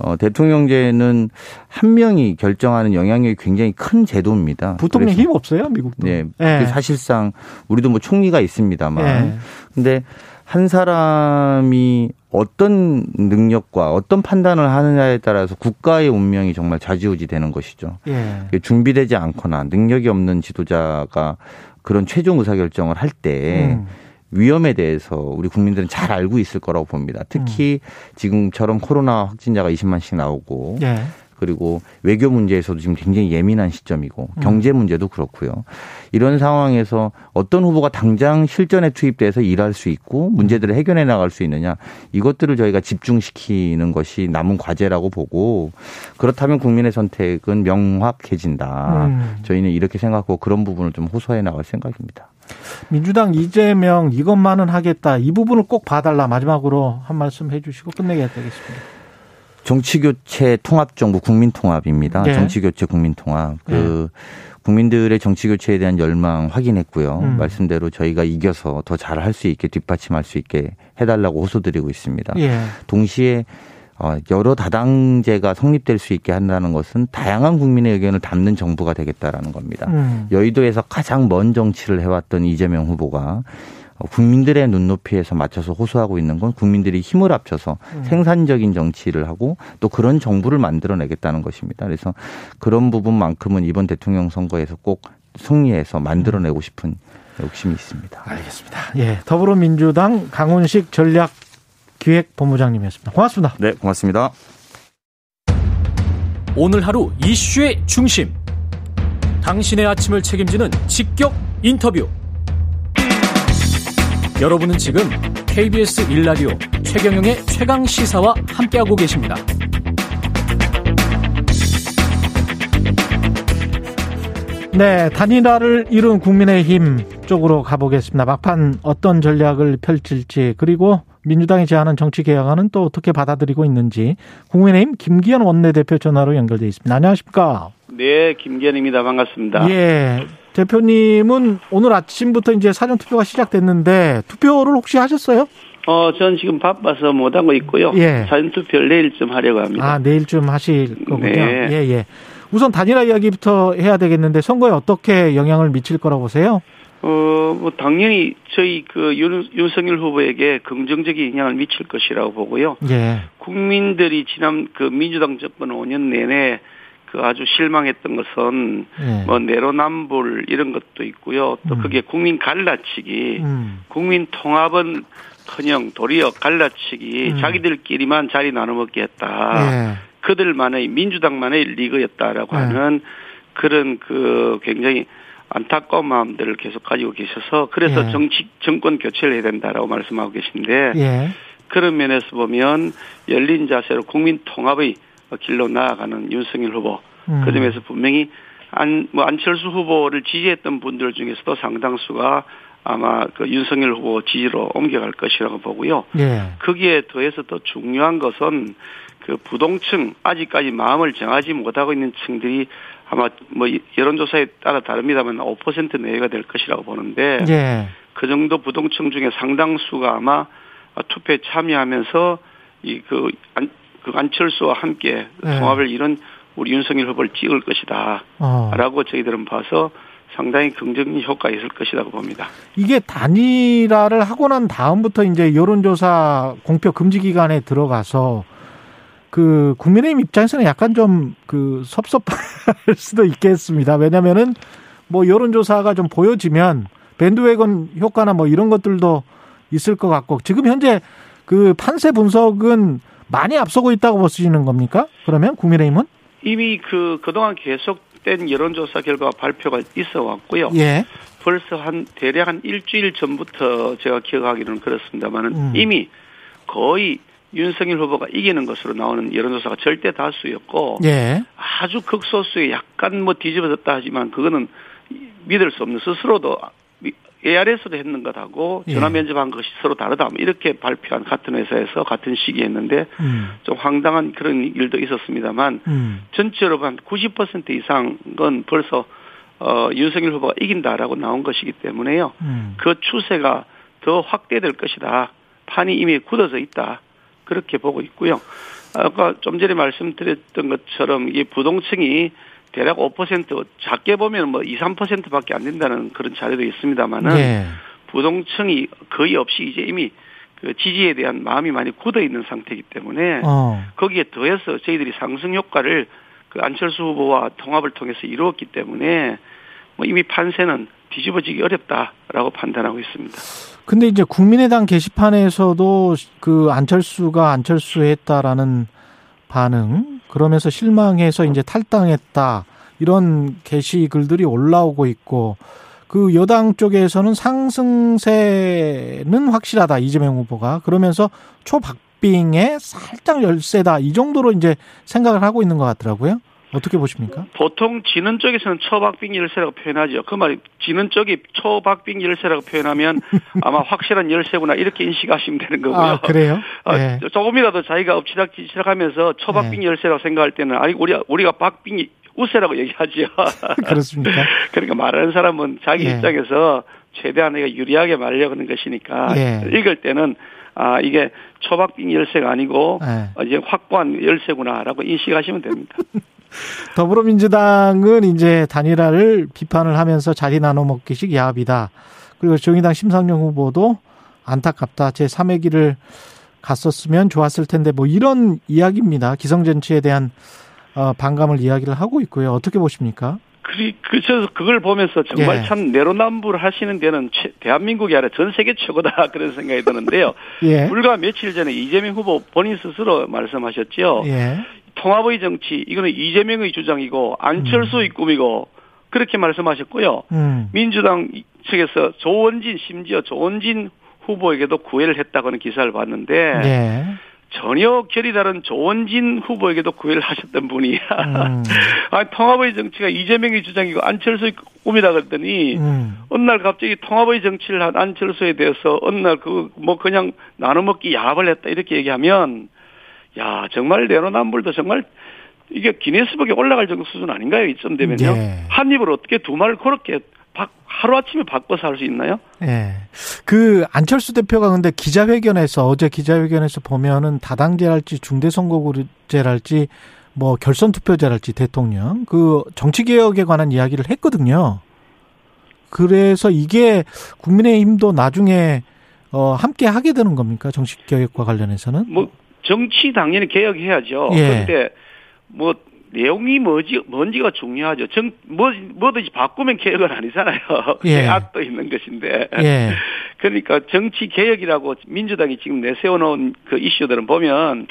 어, 대통령제는 한 명이 결정하는 영향력이 굉장히 큰 제도입니다. 부통령 힘 없어요, 미국도. 네, 예. 사실상 우리도 뭐 총리가 있습니다만, 그런데 예. 한 사람이 어떤 능력과 어떤 판단을 하느냐에 따라서 국가의 운명이 정말 좌지우지되는 것이죠. 예. 준비되지 않거나 능력이 없는 지도자가 그런 최종 의사결정을 할 때. 음. 위험에 대해서 우리 국민들은 잘 알고 있을 거라고 봅니다. 특히 음. 지금처럼 코로나 확진자가 이십만씩 나오고 예. 그리고 외교 문제에서도 지금 굉장히 예민한 시점이고 음. 경제 문제도 그렇고요. 이런 상황에서 어떤 후보가 당장 실전에 투입돼서 일할 수 있고 문제들을 해결해 나갈 수 있느냐 이것들을 저희가 집중시키는 것이 남은 과제라고 보고 그렇다면 국민의 선택은 명확해진다. 음. 저희는 이렇게 생각하고 그런 부분을 좀 호소해 나갈 생각입니다. 민주당 이재명 이것만은 하겠다. 이 부분을 꼭 봐달라. 마지막으로 한 말씀 해 주시고 끝내게 되겠습니다. 정치교체 통합정부 국민통합입니다. 네. 정치교체 국민통합. 그 네. 국민들의 정치교체에 대한 열망 확인했고요. 음. 말씀대로 저희가 이겨서 더 잘할 수 있게 뒷받침할 수 있게 해달라고 호소드리고 있습니다. 네. 동시에 여러 다당제가 성립될 수 있게 한다는 것은 다양한 국민의 의견을 담는 정부가 되겠다라는 겁니다. 음. 여의도에서 가장 먼 정치를 해왔던 이재명 후보가 국민들의 눈높이에서 맞춰서 호소하고 있는 건 국민들이 힘을 합쳐서 음. 생산적인 정치를 하고 또 그런 정부를 만들어내겠다는 것입니다. 그래서 그런 부분만큼은 이번 대통령 선거에서 꼭 승리해서 만들어내고 싶은 욕심이 있습니다. 알겠습니다. 예, 더불어민주당 강훈식 전략기획본부장님이었습니다. 고맙습니다. 네, 고맙습니다. 오늘 하루 이슈의 중심. 당신의 아침을 책임지는 직격 인터뷰. 여러분은 지금 케이비에스 일 라디오 최경영의 최강시사와 함께하고 계십니다. 네, 단일화를 이룬 국민의힘 쪽으로 가보겠습니다. 막판 어떤 전략을 펼칠지, 그리고 민주당이 제안한 정치개혁안은 또 어떻게 받아들이고 있는지 국민의힘 김기현 원내대표 전화로 연결되어 있습니다. 안녕하십니까? 네, 김기현입니다. 반갑습니다. 예, 대표님은 오늘 아침부터 이제 사전투표가 시작됐는데 투표를 혹시 하셨어요? 어, 전 지금 바빠서 못하고 있고요. 예. 사전투표를 내일쯤 하려고 합니다. 아, 내일쯤 하실 거군요. 네. 예, 예. 우선 단일화 이야기부터 해야 되겠는데 선거에 어떻게 영향을 미칠 거라고 보세요? 어, 뭐 당연히 저희 그 윤, 윤석열 후보에게 긍정적인 영향을 미칠 것이라고 보고요. 예. 국민들이 지난 그 민주당 정권 오 년 내내 그 아주 실망했던 것은 예. 뭐 내로남불 이런 것도 있고요. 또 음. 그게 국민 갈라치기, 음. 국민 통합은 커녕 도리어 갈라치기, 음. 자기들끼리만 자리 나눠먹게 했다. 예. 그들만의 민주당만의 리그였다라고 네. 하는 그런 그 굉장히 안타까운 마음들을 계속 가지고 계셔서 그래서 예. 정치 정권 교체를 해야 된다라고 말씀하고 계신데 예. 그런 면에서 보면 열린 자세로 국민 통합의 길로 나아가는 윤석열 후보 음. 그 점에서 분명히 안 뭐 안철수 후보를 지지했던 분들 중에서도 상당수가 아마 그 윤석열 후보 지지로 옮겨갈 것이라고 보고요. 예. 거기에 더해서 더 중요한 것은 그 부동층, 아직까지 마음을 정하지 못하고 있는 층들이 아마 뭐 여론조사에 따라 다릅니다만 오 퍼센트 내외가 될 것이라고 보는데 예. 그 정도 부동층 중에 상당수가 아마 투표에 참여하면서 이 그 안, 그 안철수와 함께 예. 통합을 이룬 우리 윤석열 후보를 찍을 것이다 어. 라고 저희들은 봐서 상당히 긍정적인 효과가 있을 것이라고 봅니다. 이게 단일화를 하고 난 다음부터 이제 여론조사 공표 금지 기간에 들어가서 그, 국민의힘 입장에서는 약간 좀, 그, 섭섭할 수도 있겠습니다. 왜냐면은, 뭐, 여론조사가 좀 보여지면, 밴드웨건 효과나 뭐, 이런 것들도 있을 것 같고, 지금 현재 그 판세 분석은 많이 앞서고 있다고 보시는 겁니까? 그러면, 국민의힘은? 이미 그, 그동안 계속된 여론조사 결과 발표가 있어 왔고요. 예. 벌써 한, 대략 한 일주일 전부터 제가 기억하기로는 그렇습니다만은, 음. 이미 거의, 윤석열 후보가 이기는 것으로 나오는 여론조사가 절대 다수였고 예. 아주 극소수에 약간 뭐 뒤집어졌다 하지만 그거는 믿을 수 없는 스스로도 에이아르에스로 했는 것하고 예. 전화 면접한 것이 서로 다르다 이렇게 발표한 같은 회사에서 같은 시기에 했는데 음. 좀 황당한 그런 일도 있었습니다만 음. 전체로 한 구십 퍼센트 이상은 벌써 어, 윤석열 후보가 이긴다라고 나온 것이기 때문에요. 음. 그 추세가 더 확대될 것이다. 판이 이미 굳어져 있다. 그렇게 보고 있고요. 아까 좀 전에 말씀드렸던 것처럼 이 부동층이 대략 오 퍼센트 작게 보면 뭐 이, 삼 퍼센트밖에 안 된다는 그런 자료도 있습니다만은 네. 부동층이 거의 없이 이제 이미 그 지지에 대한 마음이 많이 굳어 있는 상태이기 때문에 어. 거기에 더해서 저희들이 상승 효과를 그 안철수 후보와 통합을 통해서 이루었기 때문에 뭐 이미 판세는 뒤집어지기 어렵다라고 판단하고 있습니다. 근데 이제 국민의당 게시판에서도 그 안철수가 안철수했다라는 반응, 그러면서 실망해서 이제 탈당했다 이런 게시 글들이 올라오고 있고 그 여당 쪽에서는 상승세는 확실하다 이재명 후보가 그러면서 초박빙에 살짝 열세다 이 정도로 이제 생각을 하고 있는 것 같더라고요. 어떻게 보십니까? 보통 지는 쪽에서는 초박빙 열세라고 표현하죠. 그 말이 지는 쪽이 초박빙 열세라고 표현하면 아마 확실한 열세구나 이렇게 인식하시면 되는 거고요. 아, 그래요? 네. 아, 조금이라도 자기가 엎치락뒤치락 하면서 초박빙 네. 열세라고 생각할 때는 아니 우리가, 우리가 박빙이 우세라고 얘기하지요. 그렇습니까? 그러니까 말하는 사람은 자기 네. 입장에서 최대한 내가 유리하게 말하려고 하는 것이니까 네. 읽을 때는 아, 이게 초박빙 열세가 아니고 네. 아, 이제 확고한 열세구나라고 인식하시면 됩니다. 더불어민주당은 이제 단일화를 비판을 하면서 자리 나눠먹기식 야합이다. 그리고 정의당 심상정 후보도 안타깝다. 제삼의 길을 갔었으면 좋았을 텐데 뭐 이런 이야기입니다. 기성정치에 대한 반감을 이야기를 하고 있고요. 어떻게 보십니까? 그래서 그걸 보면서 정말 예. 참 내로남불 하시는 데는 대한민국이 아니라 전 세계 최고다 그런 생각이 드는데요. 예. 불과 며칠 전에 이재명 후보 본인 스스로 말씀하셨죠. 예. 통합의 정치 이거는 이재명의 주장이고 안철수의 음. 꿈이고 그렇게 말씀하셨고요. 음. 민주당 측에서 조원진, 심지어 조원진 후보에게도 구애를 했다고 하는 기사를 봤는데 예. 전혀 결이 다른 조원진 후보에게도 구애를 하셨던 분이야. 음. 아, 통합의 정치가 이재명의 주장이고 안철수의 꿈이라 그랬더니 음. 어느 날 갑자기 통합의 정치를 한 안철수에 대해서 어느 날 그 뭐 그냥 나눠먹기 야합을 했다 이렇게 얘기하면 야 정말 내로남불도 정말 이게 기네스북에 올라갈 정도 수준 아닌가요? 이쯤 되면요. 예. 한 입을 어떻게 두 말을 그렇게 하루아침에 바꿔서 할 수 있나요? 예. 그 안철수 대표가 근데 기자회견에서 어제 기자회견에서 보면은 다당제랄지 중대선거구제랄지 뭐 결선투표제랄지 대통령 그 정치개혁에 관한 이야기를 했거든요. 그래서 이게 국민의힘도 나중에 어 함께 하게 되는 겁니까? 정치개혁과 관련해서는? 뭐 정치 당연히 개혁해야죠. 예. 그런데 뭐 내용이 뭐지 뭔지가 중요하죠. 정 뭐 뭐든지 바꾸면 개혁은 아니잖아요. 예. 계약도 있는 것인데. 예. 그러니까 정치 개혁이라고 민주당이 지금 내세워놓은 그 이슈들은 보면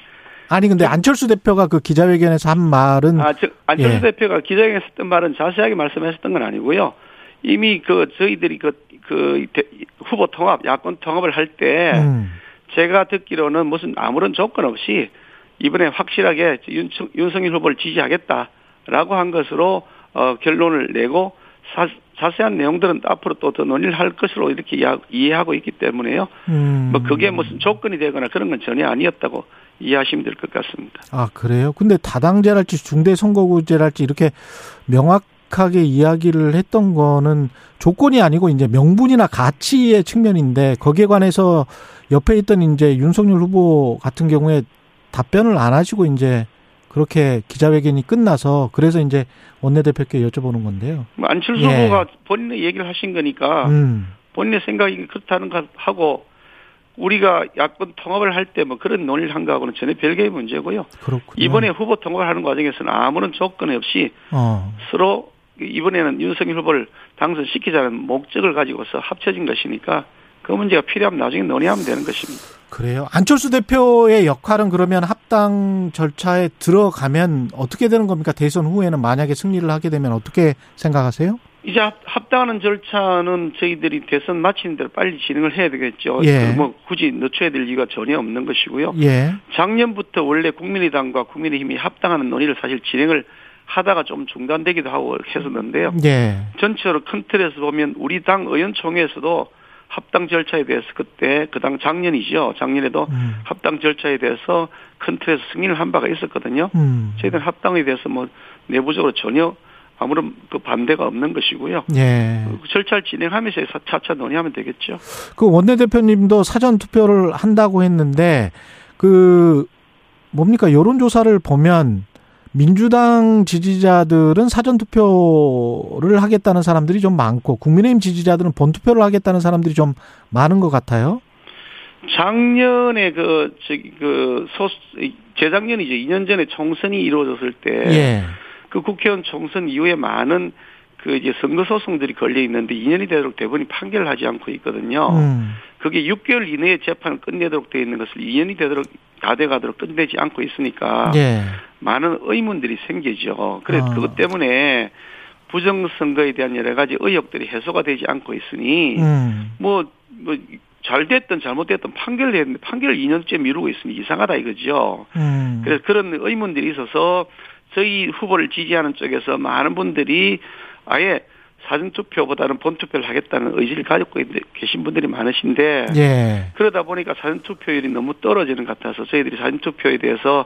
아니 근데 안철수 대표가 그 기자회견에서 한 말은 아 저, 안철수 예. 대표가 기자회견에서 했던 말은 자세하게 말씀하셨던 건 아니고요. 이미 그 저희들이 그, 그 후보 통합, 야권 통합을 할 때 음. 제가 듣기로는 무슨 아무런 조건 없이. 이번에 확실하게 윤, 윤석열 후보를 지지하겠다라고 한 것으로 어, 결론을 내고 사, 자세한 내용들은 앞으로 또 더 논의를 할 것으로 이렇게 이해하, 이해하고 있기 때문에요. 음. 뭐 그게 무슨 조건이 되거나 그런 건 전혀 아니었다고 이해하시면 될 것 같습니다. 아 그래요? 근데 다당제랄지 중대선거구제랄지 이렇게 명확하게 이야기를 했던 거는 조건이 아니고 이제 명분이나 가치의 측면인데 거기에 관해서 옆에 있던 이제 윤석열 후보 같은 경우에 답변을 안 하시고 이제 그렇게 기자회견이 끝나서 그래서 이제 원내대표께 여쭤보는 건데요. 안철수 예. 후보가 본인의 얘기를 하신 거니까 음. 본인의 생각이 그렇다는 것 하고 우리가 야권 통합을 할 때 뭐 그런 논의를 한 거하고는 전혀 별개의 문제고요. 그렇군요. 이번에 후보 통합을 하는 과정에서는 아무런 조건 없이 어. 서로 이번에는 윤석열 후보를 당선시키자는 목적을 가지고서 합쳐진 것이니까 그 문제가 필요하면 나중에 논의하면 되는 것입니다. 그래요. 안철수 대표의 역할은 그러면 합당 절차에 들어가면 어떻게 되는 겁니까? 대선 후에는 만약에 승리를 하게 되면 어떻게 생각하세요? 이제 합당하는 절차는 저희들이 대선 마치는 대로 빨리 진행을 해야 되겠죠. 예. 뭐 굳이 늦춰야 될 이유가 전혀 없는 것이고요. 예. 작년부터 원래 국민의당과 국민의힘이 합당하는 논의를 사실 진행을 하다가 좀 중단되기도 하고 했었는데요. 예. 전체로 큰 틀에서 보면 우리 당 의원총회에서도 합당 절차에 대해서 그때 그 당 작년이죠. 작년에도 음. 합당 절차에 대해서 큰 틀에서 승인을 한 바가 있었거든요. 음. 저희들은 합당에 대해서 뭐 내부적으로 전혀 아무런 그 반대가 없는 것이고요. 예. 그 절차를 진행하면서 차차 논의하면 되겠죠. 그 원내대표님도 사전 투표를 한다고 했는데 그 뭡니까 여론조사를 보면 민주당 지지자들은 사전투표를 하겠다는 사람들이 좀 많고 국민의힘 지지자들은 본투표를 하겠다는 사람들이 좀 많은 것 같아요. 작년에 그 저기 그 소 재작년이죠. 이 년 전에 총선이 이루어졌을 때 예. 그 국회의원 총선 이후에 많은 그 이제 선거 소송들이 걸려 있는데 이 년이 되도록 대부분이 판결을 하지 않고 있거든요. 음. 그게 육 개월 이내에 재판을 끝내도록 되어 있는 것을 이 년이 되도록 다 돼가도록 끝내지 않고 있으니까 예. 많은 의문들이 생기죠. 그래 아. 그것 때문에 부정선거에 대한 여러 가지 의혹들이 해소가 되지 않고 있으니 음. 뭐, 뭐 잘됐든 잘못됐든 판결을 했는데 판결을 이 년째 미루고 있으니 이상하다 이거죠. 음. 그래서 그런 의문들이 있어서 저희 후보를 지지하는 쪽에서 많은 분들이 아예 사전투표보다는 본투표를 하겠다는 의지를 가지고 계신 분들이 많으신데 예. 그러다 보니까 사전투표율이 너무 떨어지는 것 같아서 저희들이 사전투표에 대해서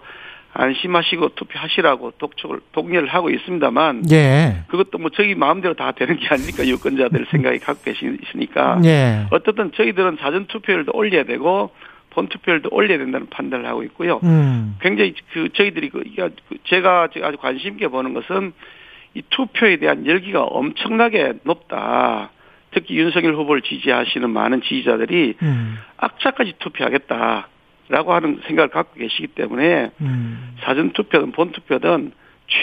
안심하시고 투표하시라고 독촉을 독려를 하고 있습니다만 예. 그것도 뭐 저희 마음대로 다 되는 게 아니니까 유권자들 생각이 갖고 계시니까 예. 어쨌든 저희들은 사전투표율도 올려야 되고 본투표율도 올려야 된다는 판단을 하고 있고요. 음. 굉장히 그 저희들이 그 제가 아주 관심 있게 보는 것은 이 투표에 대한 열기가 엄청나게 높다. 특히 윤석열 후보를 지지하시는 많은 지지자들이 음. 악착같이 투표하겠다라고 하는 생각을 갖고 계시기 때문에 음. 사전투표든 본투표든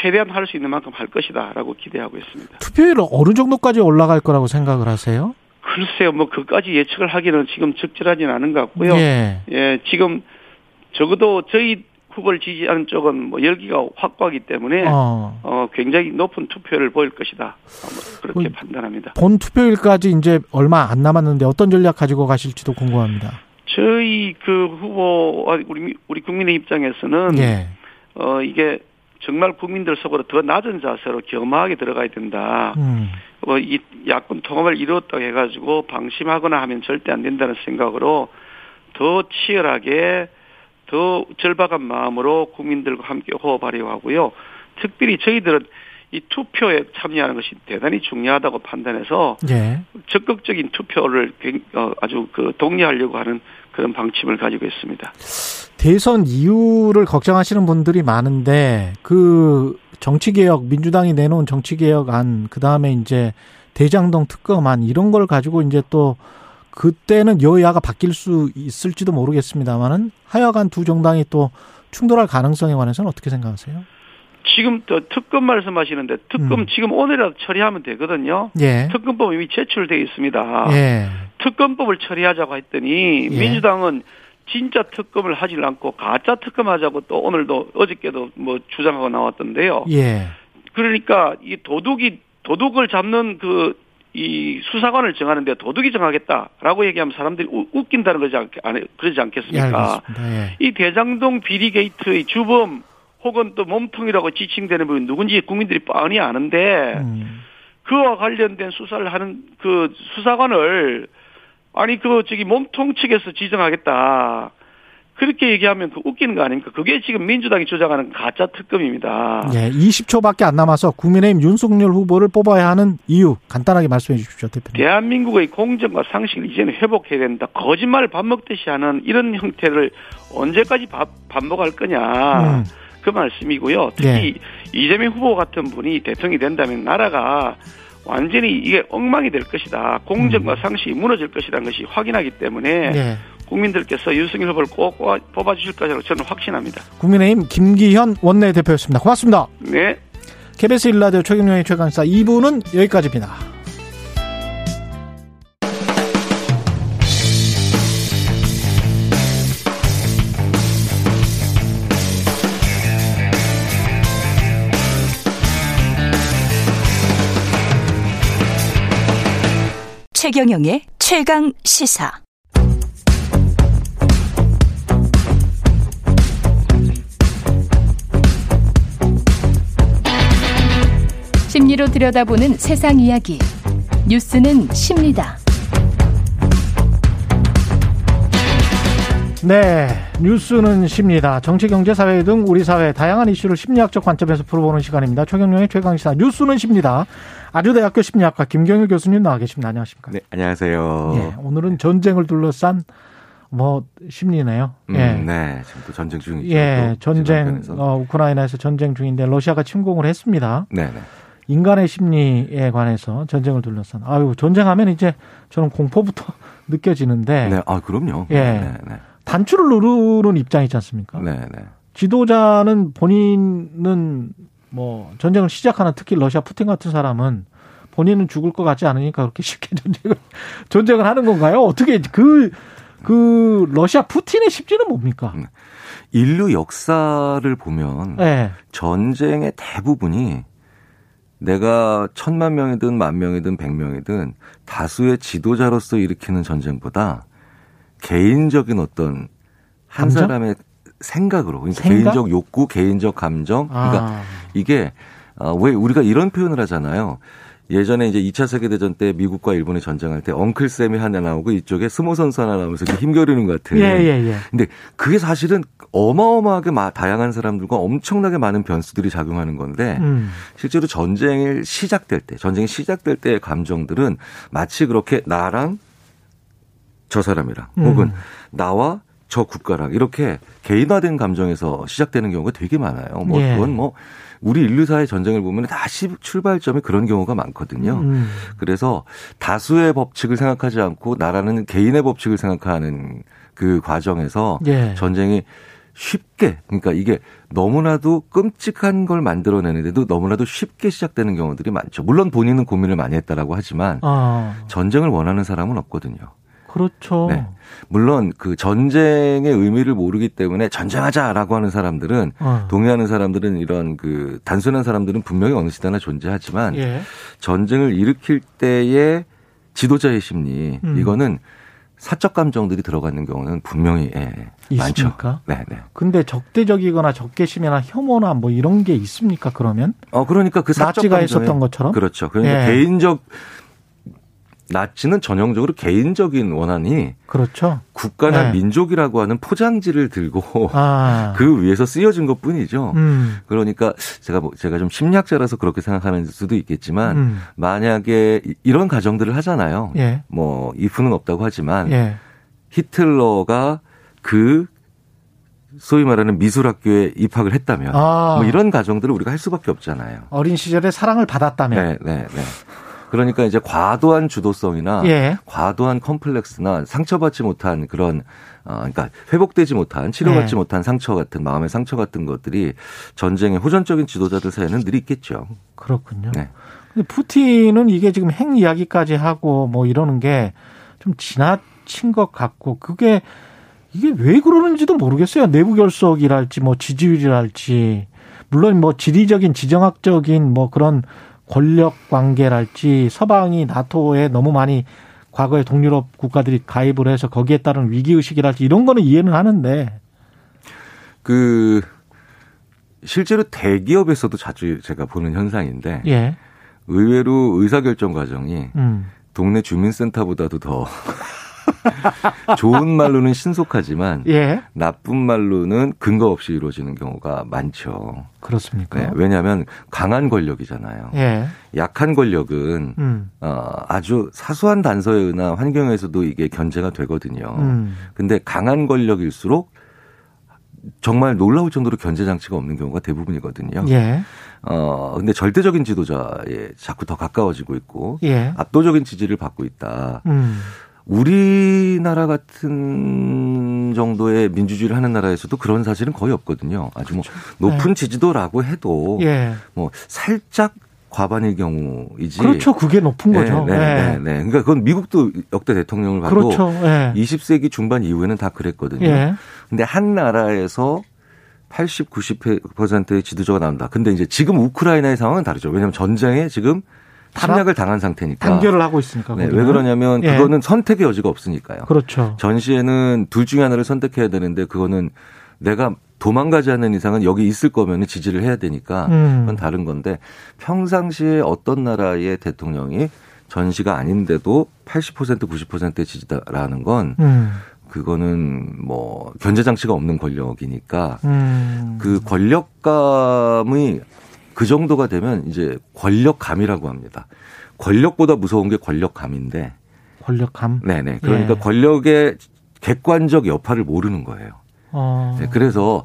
최대한 할 수 있는 만큼 할 것이다라고 기대하고 있습니다. 투표율은 어느 정도까지 올라갈 거라고 생각을 하세요? 글쎄요. 뭐 그까지 예측을 하기는 지금 적절하진 않은 것 같고요. 예, 예 지금 적어도 저희 후보를 지지하는 쪽은 뭐 열기가 확고하기 때문에 어. 어, 굉장히 높은 투표율을 보일 것이다. 그렇게 뭐, 판단합니다. 본 투표율까지 이제 얼마 안 남았는데 어떤 전략 가지고 가실지도 궁금합니다. 저희 그 후보 우리 우리 국민의 입장에서는 예. 어, 이게 정말 국민들 속으로 더 낮은 자세로 겸허하게 들어가야 된다. 음. 어, 이 야권 통합을 이루었다고 해가지고 방심하거나 하면 절대 안 된다는 생각으로 더 치열하게 더 절박한 마음으로 국민들과 함께 호흡하려고 하고요. 특별히 저희들은 이 투표에 참여하는 것이 대단히 중요하다고 판단해서 예. 적극적인 투표를 아주 그 독려하려고 하는 그런 방침을 가지고 있습니다. 대선 이후를 걱정하시는 분들이 많은데 그 정치개혁, 민주당이 내놓은 정치개혁안, 그다음에 이제 대장동 특검안 이런 걸 가지고 이제 또 그때는 여야가 바뀔 수 있을지도 모르겠습니다만은 하여간 두 정당이 또 충돌할 가능성에 관해서는 어떻게 생각하세요? 지금 또 특검 말씀하시는데 특검 음. 지금 오늘이라도 처리하면 되거든요. 예. 특검법 이미 제출되어 있습니다. 예. 특검법을 처리하자고 했더니 예. 민주당은 진짜 특검을 하질 않고 가짜 특검하자고 또 오늘도 어저께도 뭐 주장하고 나왔던데요. 예. 그러니까 이 도둑이 도둑을 잡는 그 이 수사관을 정하는데 도둑이 정하겠다라고 얘기하면 사람들이 우, 웃긴다는 거지 않, 그러지 않겠습니까? 예, 예. 이 대장동 비리 게이트의 주범 혹은 또 몸통이라고 지칭되는 분이 누군지 국민들이 뻔히 아는데 음. 그와 관련된 수사를 하는 그 수사관을 아니 그 저기 몸통 측에서 지정하겠다 그렇게 얘기하면 그 웃기는 거 아닙니까? 그게 지금 민주당이 주장하는 가짜 특검입니다. 네, 이십 초밖에 안 남아서 국민의힘 윤석열 후보를 뽑아야 하는 이유 간단하게 말씀해 주십시오, 대표님. 대한민국의 공정과 상식을 이제는 회복해야 된다. 거짓말을 밥 먹듯이 하는 이런 형태를 언제까지 밥, 반복할 거냐. 음. 그 말씀이고요. 특히 네. 이재명 후보 같은 분이 대통령이 된다면 나라가 완전히 이게 엉망이 될 것이다. 공정과 상식이 무너질 것이라는 것이 확인하기 때문에 네. 국민들께서 윤석열 후보를 꼭 뽑아주실 것이라고 저는 확신합니다. 국민의힘 김기현 원내대표였습니다. 고맙습니다. 네. 케이비에스 일 라디오 최경영의 최강시사 이 부는 여기까지입니다. 최경영의 최강시사 심리로 들여다보는 세상 이야기 뉴스는 십니다. 네, 뉴스는 십니다. 정치, 경제, 사회 등 우리 사회 다양한 이슈를 심리학적 관점에서 풀어보는 시간입니다. 최경영의 최강시사 뉴스는 십니다. 아주대학교 심리학과 김경일 교수님 나와 계십니다. 안녕하십니까? 네, 안녕하세요. 예, 오늘은 전쟁을 둘러싼 뭐 심리네요. 음, 예. 네, 지금 또 전쟁 중이죠. 예, 전쟁 어, 우크라이나에서 전쟁 중인데 러시아가 침공을 했습니다. 네, 네. 인간의 심리에 관해서 전쟁을 둘러싼. 아유, 전쟁하면 이제 저는 공포부터 느껴지는데. 네, 아 그럼요. 예, 네, 네. 단추를 누르는 입장이지 않습니까? 네, 네. 지도자는 본인은 뭐 전쟁을 시작하는 특히 러시아 푸틴 같은 사람은 본인은 죽을 것 같지 않으니까 그렇게 쉽게 전쟁을 전쟁을 하는 건가요? 어떻게 그, 그 러시아 푸틴의 심지는 뭡니까? 인류 역사를 보면 네. 전쟁의 대부분이 내가 천만 명이든 만 명이든 백 명이든 다수의 지도자로서 일으키는 전쟁보다 개인적인 어떤 한 감정? 사람의 생각으로 그러니까 생각? 개인적 욕구, 개인적 감정. 그러니까 아. 이게 왜 우리가 이런 표현을 하잖아요. 예전에 이제 이 차 세계 대전 때 미국과 일본이 전쟁할 때 엉클 쌤이 하나 나오고 이쪽에 스모 선수 하나 나오면서 힘겨루는 것 같은. 예예예. 예, 예. 근데 그게 사실은 어마어마하게 다양한 사람들과 엄청나게 많은 변수들이 작용하는 건데 음. 실제로 전쟁이 시작될 때, 전쟁이 시작될 때의 감정들은 마치 그렇게 나랑 저 사람이랑 음. 혹은 나와 저 국가랑 이렇게 개인화된 감정에서 시작되는 경우가 되게 많아요. 뭐 예. 그건 뭐 우리 인류사의 전쟁을 보면 다시 출발점이 그런 경우가 많거든요. 음. 그래서 다수의 법칙을 생각하지 않고 나라는 개인의 법칙을 생각하는 그 과정에서 예. 전쟁이 쉽게 그러니까 이게 너무나도 끔찍한 걸 만들어내는데도 너무나도 쉽게 시작되는 경우들이 많죠. 물론 본인은 고민을 많이 했다라고 하지만 아. 전쟁을 원하는 사람은 없거든요. 그렇죠. 네. 물론 그 전쟁의 의미를 모르기 때문에 전쟁하자라고 하는 사람들은 어. 동의하는 사람들은 이런 그 단순한 사람들은 분명히 어느 시대나 존재하지만 예. 전쟁을 일으킬 때의 지도자의 심리 음. 이거는 사적 감정들이 들어가는 경우는 분명히 예, 많죠. 네, 네. 근데 적대적이거나 적개심이나 혐오나 뭐 이런 게 있습니까? 그러면? 어, 그러니까 그 사적 나치가 감정에, 있었던 것처럼. 그렇죠. 그러니까 예. 개인적 나치는 전형적으로 개인적인 원한이 그렇죠. 국가나 네. 민족이라고 하는 포장지를 들고 아. 그 위에서 쓰여진 것뿐이죠. 음. 그러니까 제가 뭐 제가 좀 심리학자라서 그렇게 생각하는 수도 있겠지만 음. 만약에 이런 가정들을 하잖아요. 예. 뭐 이프는 없다고 하지만 예. 히틀러가 그 소위 말하는 미술학교에 입학을 했다면 아. 뭐 이런 가정들을 우리가 할 수밖에 없잖아요. 어린 시절에 사랑을 받았다면. 네, 네, 네. 그러니까 이제 과도한 주도성이나 예. 과도한 컴플렉스나 상처받지 못한 그런 어, 그러니까 회복되지 못한 치료받지 예. 못한 상처 같은 마음의 상처 같은 것들이 전쟁의 호전적인 지도자들 사이에는 늘 있겠죠. 그렇군요. 네. 근데 푸틴은 이게 지금 핵 이야기까지 하고 뭐 이러는 게 좀 지나친 것 같고 그게 이게 왜 그러는지도 모르겠어요. 내부 결속이랄지 뭐 지지율이랄지 물론 뭐 지리적인 지정학적인 뭐 그런 권력 관계랄지 서방이 나토에 너무 많이 과거에 동유럽 국가들이 가입을 해서 거기에 따른 위기의식이랄지 이런 거는 이해는 하는데. 그 실제로 대기업에서도 자주 제가 보는 현상인데 예. 의외로 의사결정 과정이 음. 동네 주민센터보다도 더 좋은 말로는 신속하지만 예. 나쁜 말로는 근거 없이 이루어지는 경우가 많죠. 그렇습니까? 네, 왜냐하면 강한 권력이잖아요. 예. 약한 권력은 음. 어, 아주 사소한 단서나 환경에서도 이게 견제가 되거든요. 음. 근데 강한 권력일수록 정말 놀라울 정도로 견제 장치가 없는 경우가 대부분이거든요. 예. 어, 근데 절대적인 지도자에 자꾸 더 가까워지고 있고 예. 압도적인 지지를 받고 있다. 음. 우리나라 같은 정도의 민주주의를 하는 나라에서도 그런 사실은 거의 없거든요. 아주 그렇죠. 뭐 높은 네. 지지도라고 해도 예. 뭐 살짝 과반일 경우이지. 그렇죠. 그게 높은 네, 거죠. 네, 네, 네. 네. 그러니까 그건 미국도 역대 대통령을 봐도 그렇죠. 네. 이십 세기 중반 이후에는 다 그랬거든요. 예. 근데 한 나라에서 팔십, 구십 퍼센트의 지도자가 나온다. 근데 이제 지금 우크라이나의 상황은 다르죠. 왜냐하면 전쟁에 지금 탄약을 당한 상태니까. 단결을 하고 있으니까. 네, 왜 그러냐면 예. 그거는 선택의 여지가 없으니까요. 그렇죠. 전시에는 둘 중에 하나를 선택해야 되는데 그거는 내가 도망가지 않는 이상은 여기 있을 거면 지지를 해야 되니까 음. 그건 다른 건데 평상시에 어떤 나라의 대통령이 전시가 아닌데도 팔십 퍼센트, 구십 퍼센트의 지지다라는 건 음. 그거는 뭐 견제 장치가 없는 권력이니까 음. 그 권력감이 그 정도가 되면 이제 권력감이라고 합니다. 권력보다 무서운 게 권력감인데. 권력감? 네네. 그러니까 예. 권력의 객관적 여파를 모르는 거예요. 어. 네, 그래서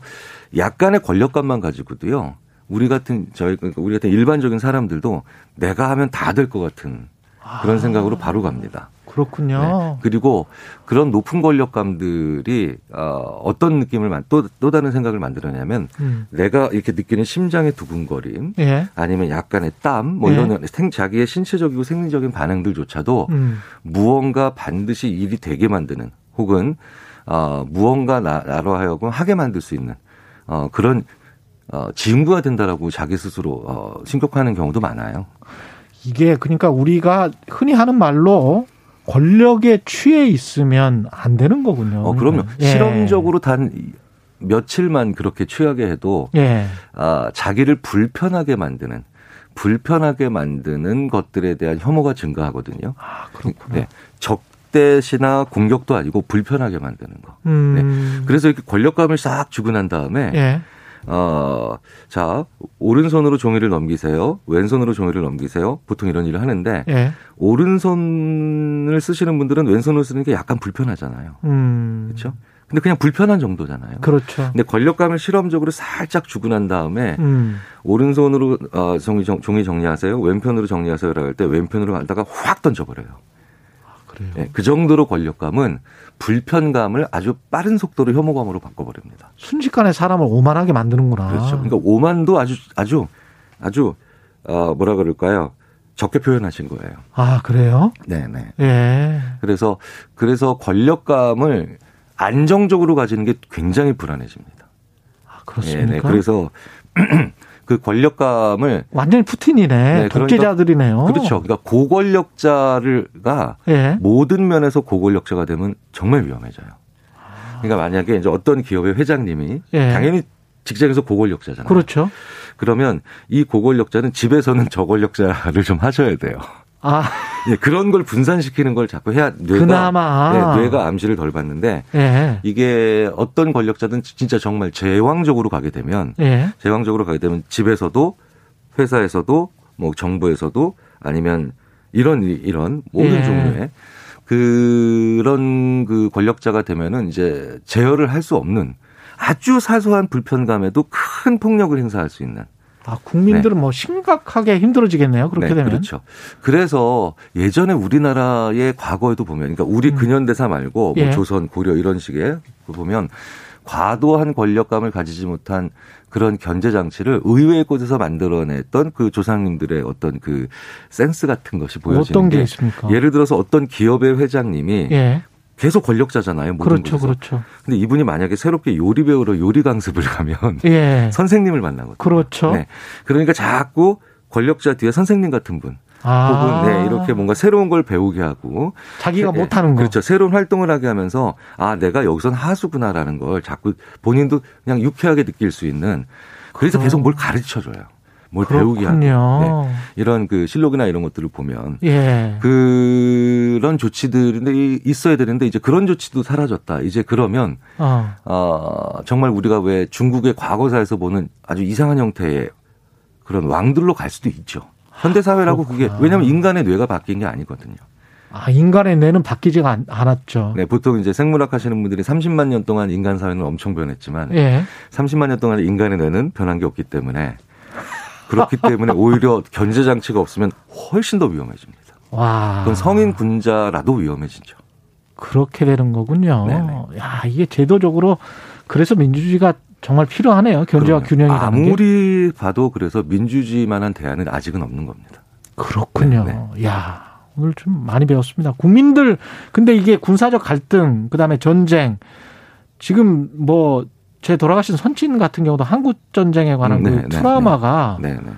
약간의 권력감만 가지고도요. 우리 같은 저희 그러니까 우리 같은 일반적인 사람들도 내가 하면 다 될 것 같은 그런 아. 생각으로 바로 갑니다. 그렇군요. 네. 그리고 그런 높은 권력감들이 어떤 느낌을 또, 또 다른 생각을 만들었냐면 음. 내가 이렇게 느끼는 심장의 두근거림 예. 아니면 약간의 땀 뭐 이런 예. 생, 자기의 신체적이고 생리적인 반응들조차도 음. 무언가 반드시 일이 되게 만드는 혹은 어, 무언가 나, 나로 하여금 하게 만들 수 있는 어, 그런 어, 징구가 된다라고 자기 스스로 어, 신격화하는 경우도 많아요. 이게 그러니까 우리가 흔히 하는 말로 권력에 취해 있으면 안 되는 거군요. 어, 그러면 예. 실험적으로 단 며칠만 그렇게 취하게 해도 예. 아, 자기를 불편하게 만드는 불편하게 만드는 것들에 대한 혐오가 증가하거든요. 아, 그렇구나. 네. 적대시나 공격도 아니고 불편하게 만드는 거. 음. 네. 그래서 이렇게 권력감을 싹 주고 난 다음에 예. 어, 자, 오른손으로 종이를 넘기세요. 왼손으로 종이를 넘기세요. 보통 이런 일을 하는데 예. 오른손을 쓰시는 분들은 왼손을 쓰는 게 약간 불편하잖아요. 음. 그렇죠? 근데 그냥 불편한 정도잖아요. 그렇죠. 근데 권력감을 실험적으로 살짝 주고 난 다음에 음. 오른손으로 어, 종이, 정, 종이 정리하세요. 왼편으로 정리하세요라고 할 때 왼편으로 하다가 확 던져버려요. 아, 그래요? 네, 그 정도로 권력감은 불편감을 아주 빠른 속도로 혐오감으로 바꿔버립니다. 순식간에 사람을 오만하게 만드는구나. 그렇죠. 그러니까 오만도 아주 아주 아주 어, 뭐라 그럴까요? 적게 표현하신 거예요. 아, 그래요? 네네. 예. 그래서, 그래서 권력감을 안정적으로 가지는 게 굉장히 불안해집니다. 아, 그렇습니까? 네네. 그래서 그 권력감을. 완전히 푸틴이네. 네, 독재자들이네요. 그러니까, 그렇죠. 그러니까 고권력자가 예. 모든 면에서 고권력자가 되면 정말 위험해져요. 그러니까 만약에 이제 어떤 기업의 회장님이 예. 당연히 직장에서 고권력자잖아요. 그렇죠. 그러면 이 고권력자는 집에서는 저권력자를 좀 하셔야 돼요. 아. 예, 그런 걸 분산시키는 걸 자꾸 해야 뇌가, 그나마. 예, 뇌가 암시를 덜 받는데 예. 이게 어떤 권력자든 진짜 정말 제왕적으로 가게 되면 예. 제왕적으로 가게 되면 집에서도 회사에서도 뭐 정부에서도 아니면 이런 이런 모든 예. 종류의 그런 그 권력자가 되면은 이제 제어를 할 수 없는 아주 사소한 불편감에도 큰 폭력을 행사할 수 있는. 아, 국민들은 네. 뭐 심각하게 힘들어지겠네요. 그렇게 네, 되면. 그렇죠. 그래서 예전에 우리나라의 과거에도 보면, 그러니까 우리 음. 근현대사 말고 예. 뭐 조선, 고려 이런 식의 보면 과도한 권력감을 가지지 못한 그런 견제 장치를 의외의 곳에서 만들어냈던 그 조상님들의 어떤 그 센스 같은 것이 보여지는 어떤 게, 게 있습니까? 예를 들어서 어떤 기업의 회장님이 예. 계속 권력자잖아요. 모든 그렇죠, 곳에서. 그렇죠. 근데 이분이 만약에 새롭게 요리 배우러 요리 강습을 가면 예. 선생님을 만나거든요. 그렇죠. 네. 그러니까 자꾸 권력자 뒤에 선생님 같은 분. 아. 혹은 네, 이렇게 뭔가 새로운 걸 배우게 하고 자기가 네, 못하는 거. 그렇죠. 새로운 활동을 하게 하면서 아 내가 여기선 하수구나라는 걸 자꾸 본인도 그냥 유쾌하게 느낄 수 있는 그래서 그럼. 계속 뭘 가르쳐줘요. 뭘 그렇군요. 배우게 하는 네, 이런 그 실록이나 이런 것들을 보면 예. 그런 조치들이 있어야 되는데 이제 그런 조치도 사라졌다. 이제 그러면 어. 어, 정말 우리가 왜 중국의 과거사에서 보는 아주 이상한 형태의 그런 왕들로 갈 수도 있죠. 현대사회라고 그렇구나. 그게 왜냐하면 인간의 뇌가 바뀐 게 아니거든요. 아, 인간의 뇌는 바뀌지가 않았죠. 네, 보통 이제 생물학 하시는 분들이 삼십만 년 동안 인간 사회는 엄청 변했지만 예. 삼십만 년 동안 인간의 뇌는 변한 게 없기 때문에 그렇기 때문에 오히려 견제 장치가 없으면 훨씬 더 위험해집니다. 와. 그건 성인 군자라도 위험해지죠. 그렇게 되는 거군요. 네네. 야, 이게 제도적으로 그래서 민주주의가 정말 필요하네요. 견제와 그럼요. 균형이 가는 게. 아무리 봐도 그래서 민주주의만한 대안은 아직은 없는 겁니다. 그렇군요. 네네. 야, 오늘 좀 많이 배웠습니다. 국민들 근데 이게 군사적 갈등, 그다음에 전쟁 지금 뭐 제 돌아가신 선친 같은 경우도 한국전쟁에 관한 네, 그 트라우마가 네, 네, 네.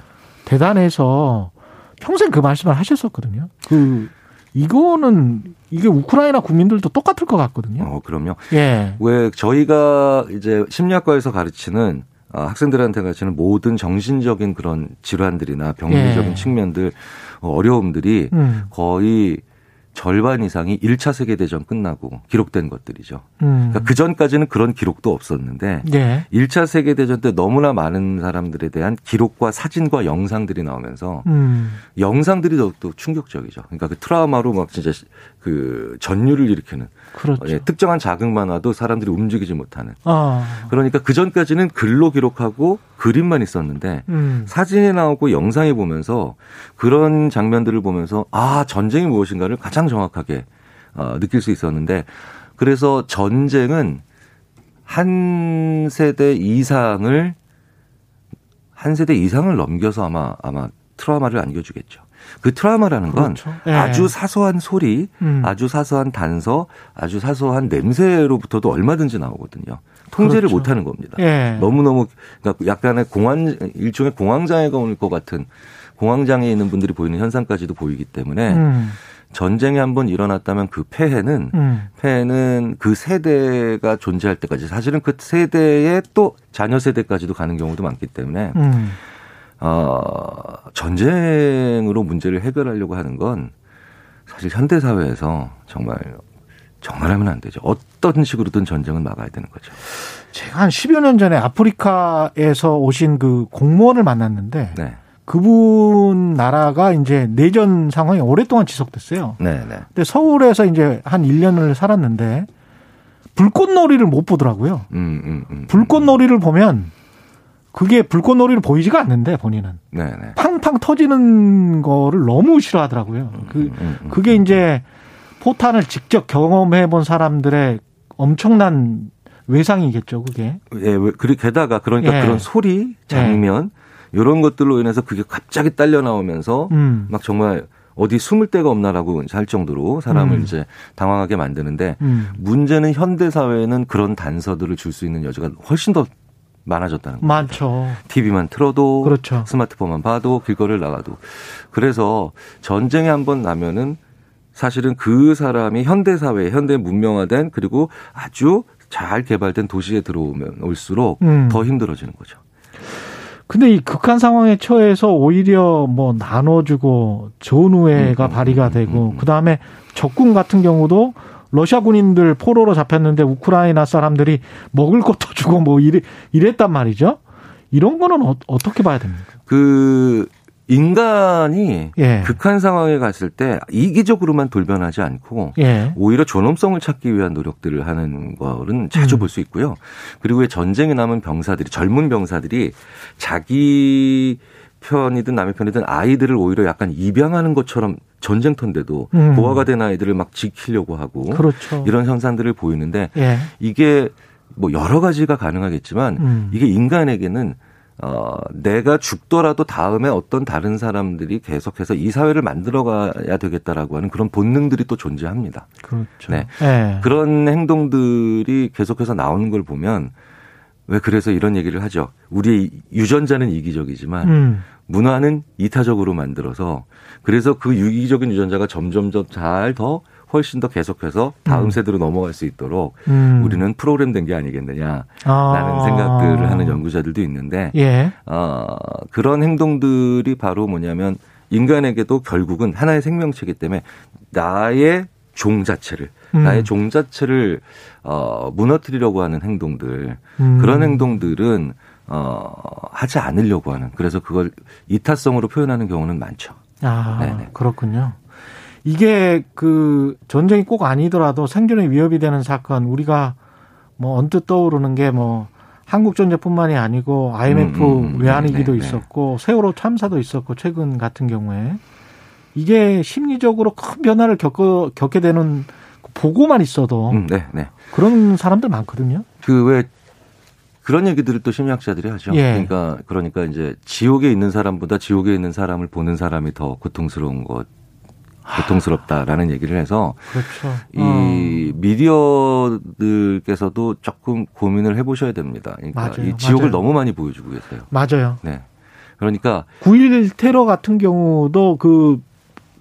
대단해서 평생 그 말씀을 하셨었거든요. 그, 이거는 이게 우크라이나 국민들도 똑같을 것 같거든요. 어, 그럼요. 예. 왜 저희가 이제 심리학과에서 가르치는 학생들한테 가르치는 모든 정신적인 그런 질환들이나 병리적인 예. 측면들 어려움들이 음. 거의 절반 이상이 일 차 세계대전 끝나고 기록된 것들이죠. 음. 그러니까 그전까지는 그런 기록도 없었는데 네. 일 차 세계대전 때 너무나 많은 사람들에 대한 기록과 사진과 영상들이 나오면서 음. 영상들이 더욱더 충격적이죠. 그러니까 그 트라우마로 막 진짜 그 전율을 일으키는 그렇죠. 예, 특정한 자극만 와도 사람들이 움직이지 못하는 아. 그러니까 그전까지는 글로 기록하고 그림만 있었는데 음. 사진이 나오고 영상이 보면서 그런 장면들을 보면서 아 전쟁이 무엇인가를 가장 정확하게 느낄 수 있었는데 그래서 전쟁은 한 세대 이상을 한 세대 이상을 넘겨서 아마 아마 트라우마를 안겨주겠죠. 그 트라우마라는 건 그렇죠. 네. 아주 사소한 소리, 음. 아주 사소한 단서, 아주 사소한 냄새로부터도 얼마든지 나오거든요. 통제를 그렇죠. 못하는 겁니다. 네. 너무너무 그러니까 약간의 공황 일종의 공황장애가 올 것 같은 공황장애에 있는 분들이 보이는 현상까지도 보이기 때문에 음. 전쟁이 한번 일어났다면 그 폐해는 음. 폐해는 그 세대가 존재할 때까지 사실은 그 세대의 또 자녀 세대까지도 가는 경우도 많기 때문에 음. 어, 전쟁으로 문제를 해결하려고 하는 건 사실 현대 사회에서 정말 정말 하면 안 되죠. 어떤 식으로든 전쟁은 막아야 되는 거죠. 제가 한 십여 년 전에 아프리카에서 오신 그 공무원을 만났는데. 네. 그분 나라가 이제 내전 상황이 오랫동안 지속됐어요. 네, 네. 근데 서울에서 이제 한 일 년을 살았는데 불꽃놀이를 못 보더라고요. 음, 음, 음. 불꽃놀이를 보면 그게 불꽃놀이를 보이지가 않는데 본인은. 네, 네. 팡팡 터지는 거를 너무 싫어하더라고요. 그 음, 음, 음, 그게 이제 포탄을 직접 경험해 본 사람들의 엄청난 외상이겠죠, 그게. 예, 게다가 그러니까 예. 그런 소리, 장면 이런 것들로 인해서 그게 갑자기 딸려 나오면서 음. 막 정말 어디 숨을 데가 없나라고 할 정도로 사람을 음. 이제 당황하게 만드는데 음. 문제는 현대 사회에는 그런 단서들을 줄 수 있는 여지가 훨씬 더 많아졌다는 거죠. 많죠. 티비만 틀어도 그렇죠. 스마트폰만 봐도 길거리를 나가도. 그래서 전쟁에 한번 나면은 사실은 그 사람이 현대 사회, 현대 문명화된 그리고 아주 잘 개발된 도시에 들어오면 올수록 음. 더 힘들어지는 거죠. 근데 이 극한 상황에 처해서 오히려 뭐 나눠주고 좋은 우애가 음, 발휘가 음, 되고 음. 그다음에 적군 같은 경우도 러시아 군인들 포로로 잡혔는데 우크라이나 사람들이 먹을 것도 주고 뭐 이래, 이랬단 말이죠. 이런 거는 어, 어떻게 봐야 됩니까? 그 인간이 예. 극한 상황에 갔을 때 이기적으로만 돌변하지 않고 예. 오히려 존엄성을 찾기 위한 노력들을 하는 거는 자주 음. 볼 수 있고요. 그리고 전쟁에 남은 병사들이 젊은 병사들이 자기 편이든 남의 편이든 아이들을 오히려 약간 입양하는 것처럼 전쟁터인데도 음. 고아가 된 아이들을 막 지키려고 하고 그렇죠. 이런 현상들을 보이는데 예. 이게 뭐 여러 가지가 가능하겠지만 음. 이게 인간에게는 어, 내가 죽더라도 다음에 어떤 다른 사람들이 계속해서 이 사회를 만들어가야 되겠다라고 하는 그런 본능들이 또 존재합니다. 그렇죠. 네. 네. 그런 행동들이 계속해서 나오는 걸 보면 왜 그래서 이런 얘기를 하죠. 우리의 유전자는 이기적이지만 음. 문화는 이타적으로 만들어서 그래서 그 유기적인 유전자가 점점점 잘 더 훨씬 더 계속해서 다음 음. 세대로 넘어갈 수 있도록 음. 우리는 프로그램된 게 아니겠느냐라는 아. 생각들을 하는 연구자들도 있는데 예. 어, 그런 행동들이 바로 뭐냐면 인간에게도 결국은 하나의 생명체이기 때문에 나의 종 자체를 음. 나의 종 자체를 어, 무너뜨리려고 하는 행동들 음. 그런 행동들은 어, 하지 않으려고 하는 그래서 그걸 이타성으로 표현하는 경우는 많죠. 아 네네. 그렇군요. 이게 그 전쟁이 꼭 아니더라도 생존의 위협이 되는 사건 우리가 뭐 언뜻 떠오르는 게 뭐 한국 전쟁뿐만이 아니고 아이엠에프 음, 음, 외환위기도 네, 네, 있었고 네. 세월호 참사도 있었고 최근 같은 경우에 이게 심리적으로 큰 변화를 겪어, 겪게 되는 보고만 있어도 음, 네, 네. 그런 사람들 많거든요. 그 왜 그런 얘기들을 또 심리학자들이 하죠. 예. 그러니까 그러니까 이제 지옥에 있는 사람보다 지옥에 있는 사람을 보는 사람이 더 고통스러운 것. 고통스럽다라는 얘기를 해서 그렇죠. 이 미디어들께서도 조금 고민을 해보셔야 됩니다. 그러니까 맞아요. 이 지옥을 맞아요. 너무 많이 보여주고 계세요. 맞아요. 네. 그러니까 구일일 테러 같은 경우도 그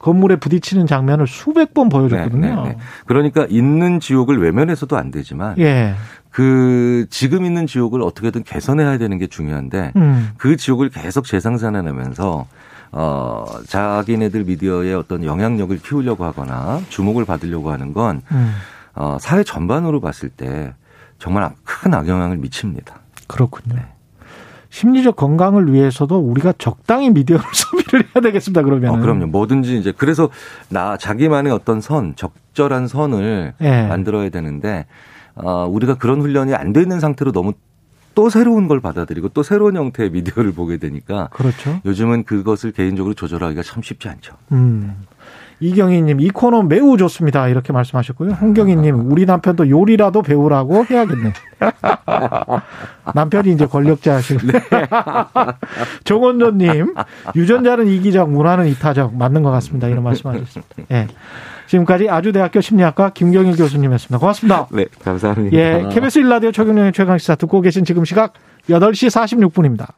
건물에 부딪히는 장면을 수백 번 보여줬거든요. 네, 네, 네. 그러니까 있는 지옥을 외면해서도 안 되지만 예. 그 지금 있는 지옥을 어떻게든 개선해야 되는 게 중요한데 음. 그 지옥을 계속 재생산해내면서 어, 자기네들 미디어의 어떤 영향력을 키우려고 하거나 주목을 받으려고 하는 건 음. 어, 사회 전반으로 봤을 때 정말 큰 악영향을 미칩니다. 그렇군요. 네. 심리적 건강을 위해서도 우리가 적당히 미디어를 소비를 해야 되겠습니다. 그러면 어, 그럼요. 뭐든지 이제 그래서 나 자기만의 어떤 선, 적절한 선을 네. 만들어야 되는데 어, 우리가 그런 훈련이 안 돼 있는 상태로 너무 또 새로운 걸 받아들이고 또 새로운 형태의 미디어를 보게 되니까 그렇죠. 요즘은 그것을 개인적으로 조절하기가 참 쉽지 않죠. 음. 이경희님 이 코너 매우 좋습니다. 이렇게 말씀하셨고요. 홍경희님 우리 남편도 요리라도 배우라고 해야겠네. 남편이 이제 권력자 하시는데. 정원조님 유전자는 이기적 문화는 이타적 맞는 것 같습니다. 이런 말씀하셨습니다. 네. 지금까지 아주대학교 심리학과 김경일 교수님이었습니다. 고맙습니다. 네, 감사합니다. 예, 케이비에스 일 라디오 최경영의 최강시사 듣고 계신 지금 시각 여덟 시 사십육 분입니다.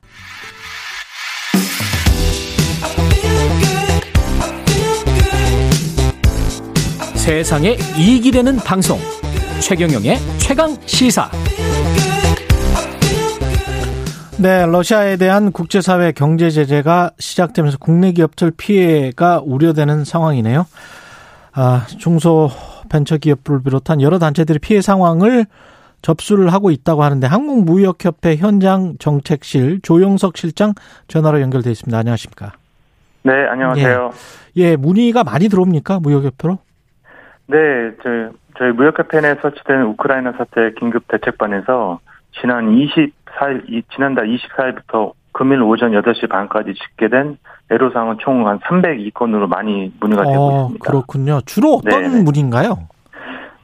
세상에 이익이 되는 방송 최경영의 최강시사. 네, 러시아에 대한 국제사회 경제 제재가 시작되면서 국내 기업들 피해가 우려되는 상황이네요. 아, 중소벤처기업부를 비롯한 여러 단체들이 피해 상황을 접수를 하고 있다고 하는데 한국무역협회 현장정책실 조영석 실장 전화로 연결되어 있습니다. 안녕하십니까? 네, 안녕하세요. 예, 예 문의가 많이 들어옵니까? 무역협회로? 네, 저희, 저희 무역협회에 설치된 우크라이나 사태 긴급대책반에서 지난 이십사 일, 지난달 이십사 일부터 금일 오전 여덟 시 반까지 집계된 애로사항은 총 한 삼백이 건으로 많이 문의가 되고 어, 있습니다. 그렇군요. 주로 어떤 네네. 문의인가요?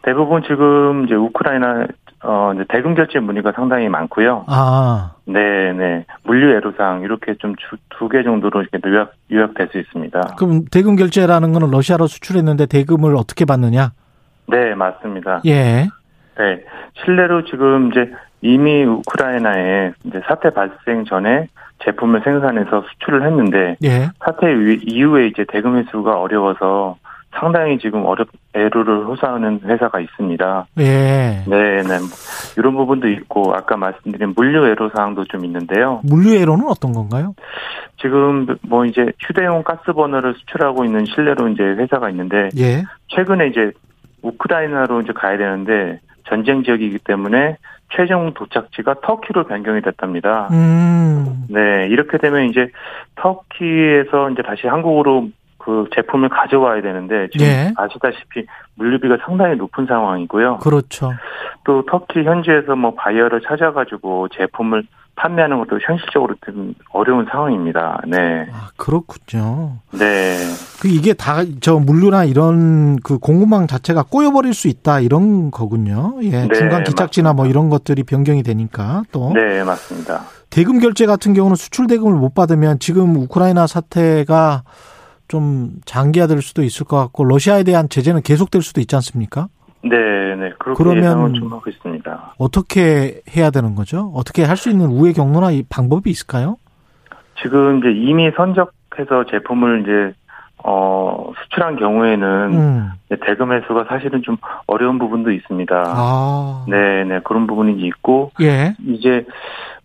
대부분 지금 이제 우크라이나 어, 이제 대금 결제 문의가 상당히 많고요. 아. 네, 네. 물류 애로사항 이렇게 좀 두 개 정도로 이렇게 요약, 요약될 수 있습니다. 그럼 대금 결제라는 거는 러시아로 수출했는데 대금을 어떻게 받느냐? 네, 맞습니다. 예. 네. 실내로 지금 이제 이미 우크라이나에 이제 사태 발생 전에 제품을 생산해서 수출을 했는데 예. 사태 이후에 이제 대금 회수가 어려워서 상당히 지금 어렵 애로를 호소하는 회사가 있습니다. 예. 네, 네. 이런 부분도 있고 아까 말씀드린 물류 애로 사항도 좀 있는데요. 물류 애로는 어떤 건가요? 지금 뭐 이제 휴대용 가스버너를 수출하고 있는 실내로 이제 회사가 있는데 예. 최근에 이제 우크라이나로 이제 가야 되는데 전쟁 지역이기 때문에 최종 도착지가 터키로 변경이 됐답니다. 음. 네, 이렇게 되면 이제 터키에서 이제 다시 한국으로 그 제품을 가져와야 되는데 지금 예. 아시다시피 물류비가 상당히 높은 상황이고요. 그렇죠. 또 터키 현지에서 뭐 바이어를 찾아가지고 제품을 판매하는 것도 현실적으로 좀 어려운 상황입니다. 네. 아, 그렇군요. 네. 그 이게 다 저 물류나 이런 그 공급망 자체가 꼬여버릴 수 있다 이런 거군요. 예. 네, 중간 기착지나 뭐 이런 것들이 변경이 되니까 또. 네, 맞습니다. 대금 결제 같은 경우는 수출 대금을 못 받으면 지금 우크라이나 사태가 좀 장기화될 수도 있을 것 같고 러시아에 대한 제재는 계속될 수도 있지 않습니까? 네, 네. 그러면 좀 하고 있습니다. 어떻게 해야 되는 거죠? 어떻게 할 수 있는 우회 경로나 이 방법이 있을까요? 지금 이제 이미 선적해서 제품을 이제 어, 수출한 경우에는 음. 대금 회수가 사실은 좀 어려운 부분도 있습니다. 아. 네, 네. 그런 부분이 있고 예. 이제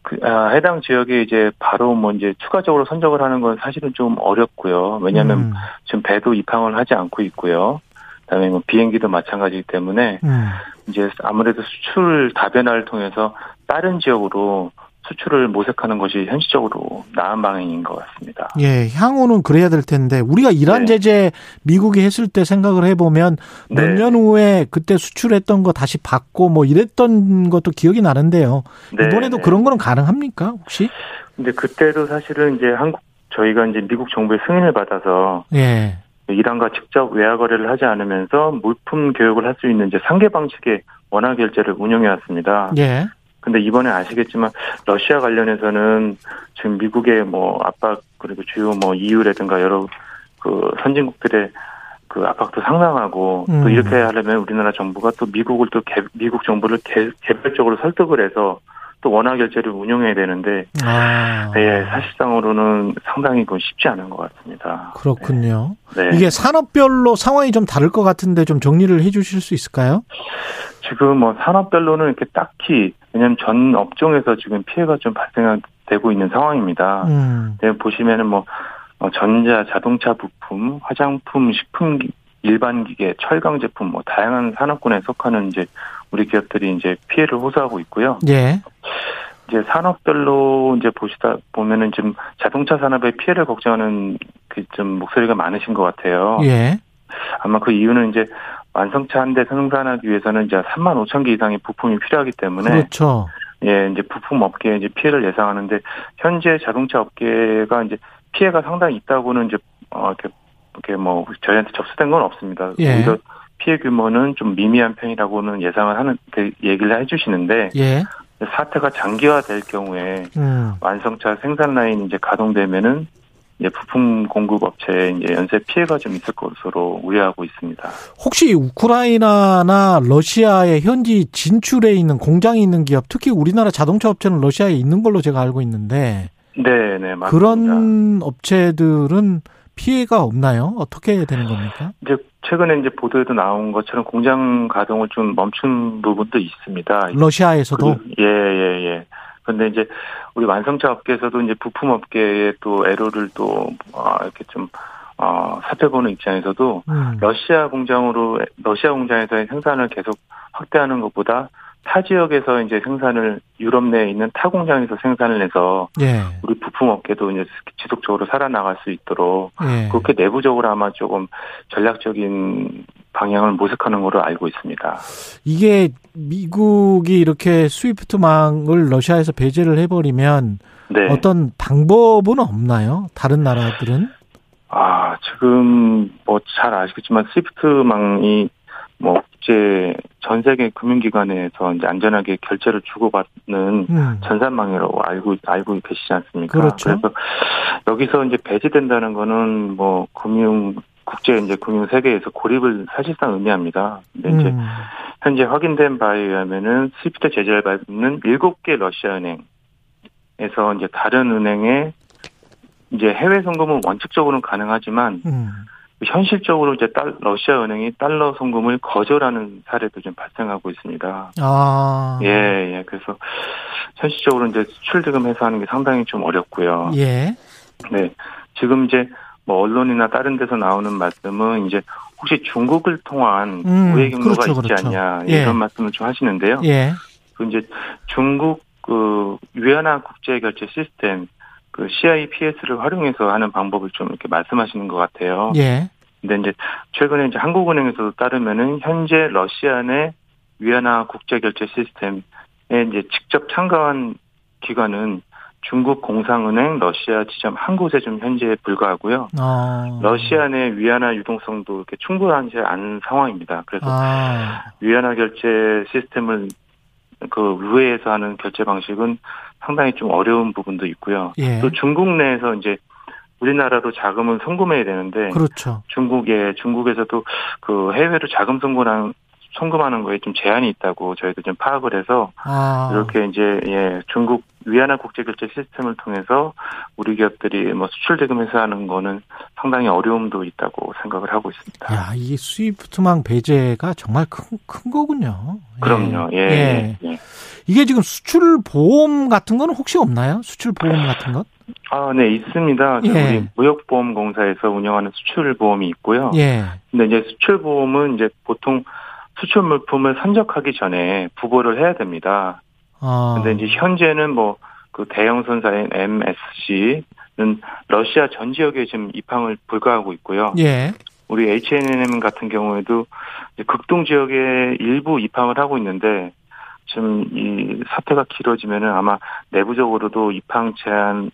그, 아, 해당 지역에 이제 바로 뭐 이제 추가적으로 선적을 하는 건 사실은 좀 어렵고요. 왜냐하면 음. 지금 배도 입항을 하지 않고 있고요. 그다음에 뭐 비행기도 마찬가지이기 때문에 음. 이제 아무래도 수출 다변화를 통해서 다른 지역으로 수출을 모색하는 것이 현실적으로 나은 방향인 것 같습니다. 예, 향후는 그래야 될 텐데 우리가 이란 네. 제재 미국이 했을 때 생각을 해보면 몇 년 네. 후에 그때 수출했던 거 다시 받고 뭐 이랬던 것도 기억이 나는데요. 네. 이번에도 그런 거는 가능합니까 혹시? 근데 그때도 사실은 이제 한국 저희가 이제 미국 정부의 승인을 받아서. 예. 이란과 직접 외화 거래를 하지 않으면서 물품 교역을 할 수 있는 이제 상계 방식의 원화 결제를 운영해 왔습니다. 예. 근데 이번에 아시겠지만 러시아 관련해서는 지금 미국의 뭐 압박 그리고 주요 뭐 이유라든가 여러 그 선진국들의 그 압박도 상당하고 음. 또 이렇게 하려면 우리나라 정부가 또 미국을 또 개, 미국 정부를 개, 개별적으로 설득을 해서 또 원화 결제를 운영해야 되는데 아. 네, 사실상으로는 상당히 쉽지 않은 것 같습니다. 그렇군요. 네. 이게 산업별로 상황이 좀 다를 것 같은데 좀 정리를 해 주실 수 있을까요? 지금 뭐 산업별로는 이렇게 딱히 왜냐하면 전 업종에서 지금 피해가 좀 발생되고 있는 상황입니다. 음. 네, 보시면은 뭐 전자, 자동차 부품, 화장품, 식품, 일반 기계, 철강 제품 뭐 다양한 산업군에 속하는 이제 우리 기업들이 이제 피해를 호소하고 있고요. 예. 이제 산업별로 이제 보시다 보면은 지금 자동차 산업의 피해를 걱정하는 그 좀 목소리가 많으신 것 같아요. 예. 아마 그 이유는 이제 완성차 한 대 생산하기 위해서는 이제 삼만 오천 개 이상의 부품이 필요하기 때문에 그렇죠. 예, 이제 부품 업계에 이제 피해를 예상하는데 현재 자동차 업계가 이제 피해가 상당히 있다고는 이제 어 이렇게 이렇게 뭐 저희한테 접수된 건 없습니다. 예. 오히려 피해 규모는 좀 미미한 편이라고는 예상을 하는 얘기를 해주시는데 예. 사태가 장기화될 경우에 음. 완성차 생산 라인 이제 가동되면은 이제 부품 공급 업체에 이제 연쇄 피해가 좀 있을 것으로 우려하고 있습니다. 혹시 우크라이나나 러시아의 현지 진출에 있는 공장이 있는 기업, 특히 우리나라 자동차 업체는 러시아에 있는 걸로 제가 알고 있는데, 네, 네, 맞습니다. 그런 업체들은 피해가 없나요? 어떻게 되는 겁니까? 이제 최근에 이제 보도에도 나온 것처럼 공장 가동을 좀 멈춘 부분도 있습니다. 러시아에서도? 그, 예, 예, 예. 근데 이제 우리 완성차 업계에서도 이제 부품 업계에 또 애로를 또 이렇게 좀 어, 살펴보는 입장에서도 음. 러시아 공장으로 러시아 공장에서의 생산을 계속 확대하는 것보다 타 지역에서 이제 생산을 유럽 내에 있는 타 공장에서 생산을 해서 예. 우리 부품 업계도 이제 지속적으로 살아나갈 수 있도록 예. 그렇게 내부적으로 아마 조금 전략적인 방향을 모색하는 걸로 알고 있습니다. 이게 미국이 이렇게 스위프트망을 러시아에서 배제를 해버리면 네. 어떤 방법은 없나요? 다른 나라들은? 아 지금 뭐 잘 아시겠지만 스위프트망이 뭐 국제 전 세계 금융기관에서 이제 안전하게 결제를 주고받는 음. 전산망이라고 알고 알고 계시지 않습니까? 그렇죠. 그래서 여기서 이제 배제된다는 거는 뭐 금융 국제 이제 금융 세계에서 고립을 사실상 의미합니다. 근데 이제 음. 현재 확인된 바에 의하면은 스위프트 제재를 받는 일곱 개 러시아 은행에서 이제 다른 은행에 이제 해외 송금은 원칙적으로는 가능하지만 음. 현실적으로 이제 달, 러시아 은행이 달러 송금을 거절하는 사례도 좀 발생하고 있습니다. 아. 예, 예. 그래서 현실적으로 이제 수출 대금 회수하는 게 상당히 좀 어렵고요. 예. 네. 지금 이제 뭐 언론이나 다른 데서 나오는 말씀은 이제 혹시 중국을 통한 음, 무역 경로가 그렇죠, 있지 그렇죠. 않냐 예. 이런 말씀을 좀 하시는데요. 예. 그 이제 중국 그 유엔화 국제 결제 시스템 그 씨아이피에스를 활용해서 하는 방법을 좀 이렇게 말씀하시는 것 같아요. 예. 근데 이제 최근에 이제 한국은행에서도 따르면은 현재 러시아 내 위안화 국제결제 시스템에 이제 직접 참가한 기관은 중국 공상은행 러시아 지점 한 곳에 좀 현재 불과하고요. 아. 러시아 내 위안화 유동성도 이렇게 충분하지 않은 상황입니다. 그래서 아. 위안화 결제 시스템을 그 루에에서 하는 결제 방식은 상당히 좀 어려운 부분도 있고요. 예. 또 중국 내에서 이제 우리나라로 자금을 송금해야 되는데 그렇죠. 중국에 중국에서도 그 해외로 자금 송금하는 송금하는 거에 좀 제한이 있다고 저희도 좀 파악을 해서 아. 이렇게 이제 예, 중국 위안화 국제 결제 시스템을 통해서 우리 기업들이 뭐 수출 대금 회수하는 거는 상당히 어려움도 있다고 생각을 하고 있습니다. 야, 이 스위프트망 배제가 정말 큰, 큰 거군요. 그럼요. 예. 예. 예. 예. 이게 지금 수출 보험 같은 건 혹시 없나요? 수출 보험 같은 것? 아, 네, 있습니다. 예. 우리 무역보험공사에서 운영하는 수출 보험이 있고요. 예. 근데 이제 수출 보험은 이제 보통 수출 물품을 선적하기 전에 부보를 해야 됩니다. 아. 근데 이제 현재는 뭐 그 대형 선사인 엠에스씨는 러시아 전 지역에 지금 입항을 불가하고 있고요. 예. 우리 에이치엔엔 같은 경우에도 이제 극동 지역에 일부 입항을 하고 있는데 지금 이 사태가 길어지면은 아마 내부적으로도 입항 제한을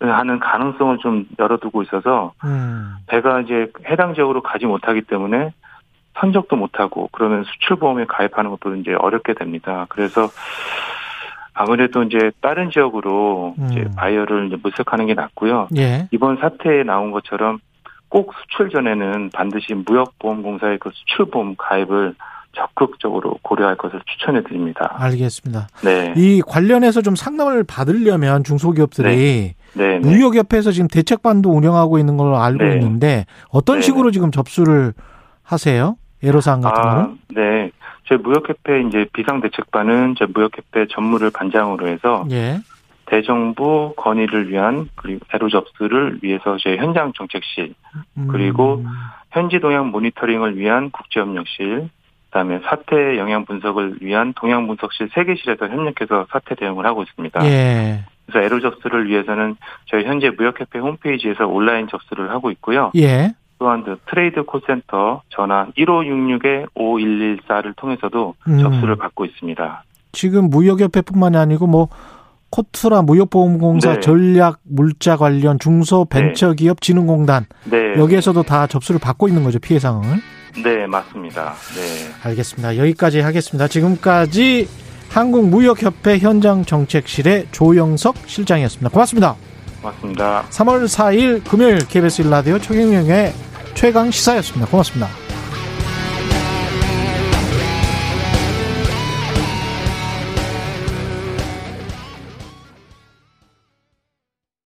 하는 가능성을 좀 열어두고 있어서 음. 배가 이제 해당 지역으로 가지 못하기 때문에 선적도 못하고 그러면 수출보험에 가입하는 것도 이제 어렵게 됩니다. 그래서 아무래도 이제 다른 지역으로 음. 이제 바이어를 이제 물색하는 게 낫고요. 예. 이번 사태에 나온 것처럼 꼭 수출 전에는 반드시 무역보험공사의 그 수출보험 가입을 적극적으로 고려할 것을 추천해 드립니다. 알겠습니다. 네. 이 관련해서 좀 상담을 받으려면 중소기업들이 네. 네. 무역협회에서 지금 대책반도 운영하고 있는 걸로 알고 네. 있는데 어떤 네. 식으로 지금 접수를 하세요? 애로사항 같은 아, 거는? 네. 저희 무역협회 이제 비상대책반은 저희 무역협회 전무를 반장으로 해서 예. 대정부 건의를 위한 그리고 애로 접수를 위해서 저희 현장 정책실 음. 그리고 현지 동향 모니터링을 위한 국제협력실 그다음에 사태 영향 분석을 위한 동향 분석실 세 개실에서 협력해서 사태 대응을 하고 있습니다. 예. 그래서 애로 접수를 위해서는 저희 현재 무역협회 홈페이지에서 온라인 접수를 하고 있고요. 예. 또한 그 트레이드 콜센터 전화 일오육육 오일일사를 통해서도 음. 접수를 받고 있습니다. 지금 무역협회뿐만이 아니고 뭐 코트라 무역보험공사 네. 전략 물자 관련 중소벤처기업진흥공단 네. 여기에서도 다 접수를 받고 있는 거죠 피해 상황을? 네 맞습니다. 네 알겠습니다. 여기까지 하겠습니다. 지금까지 한국무역협회 현장정책실의 조영석 실장이었습니다. 고맙습니다. 고맙습니다. 삼월 사일 금요일 케이비에스 일 라디오 최경영의 최강시사였습니다. 고맙습니다.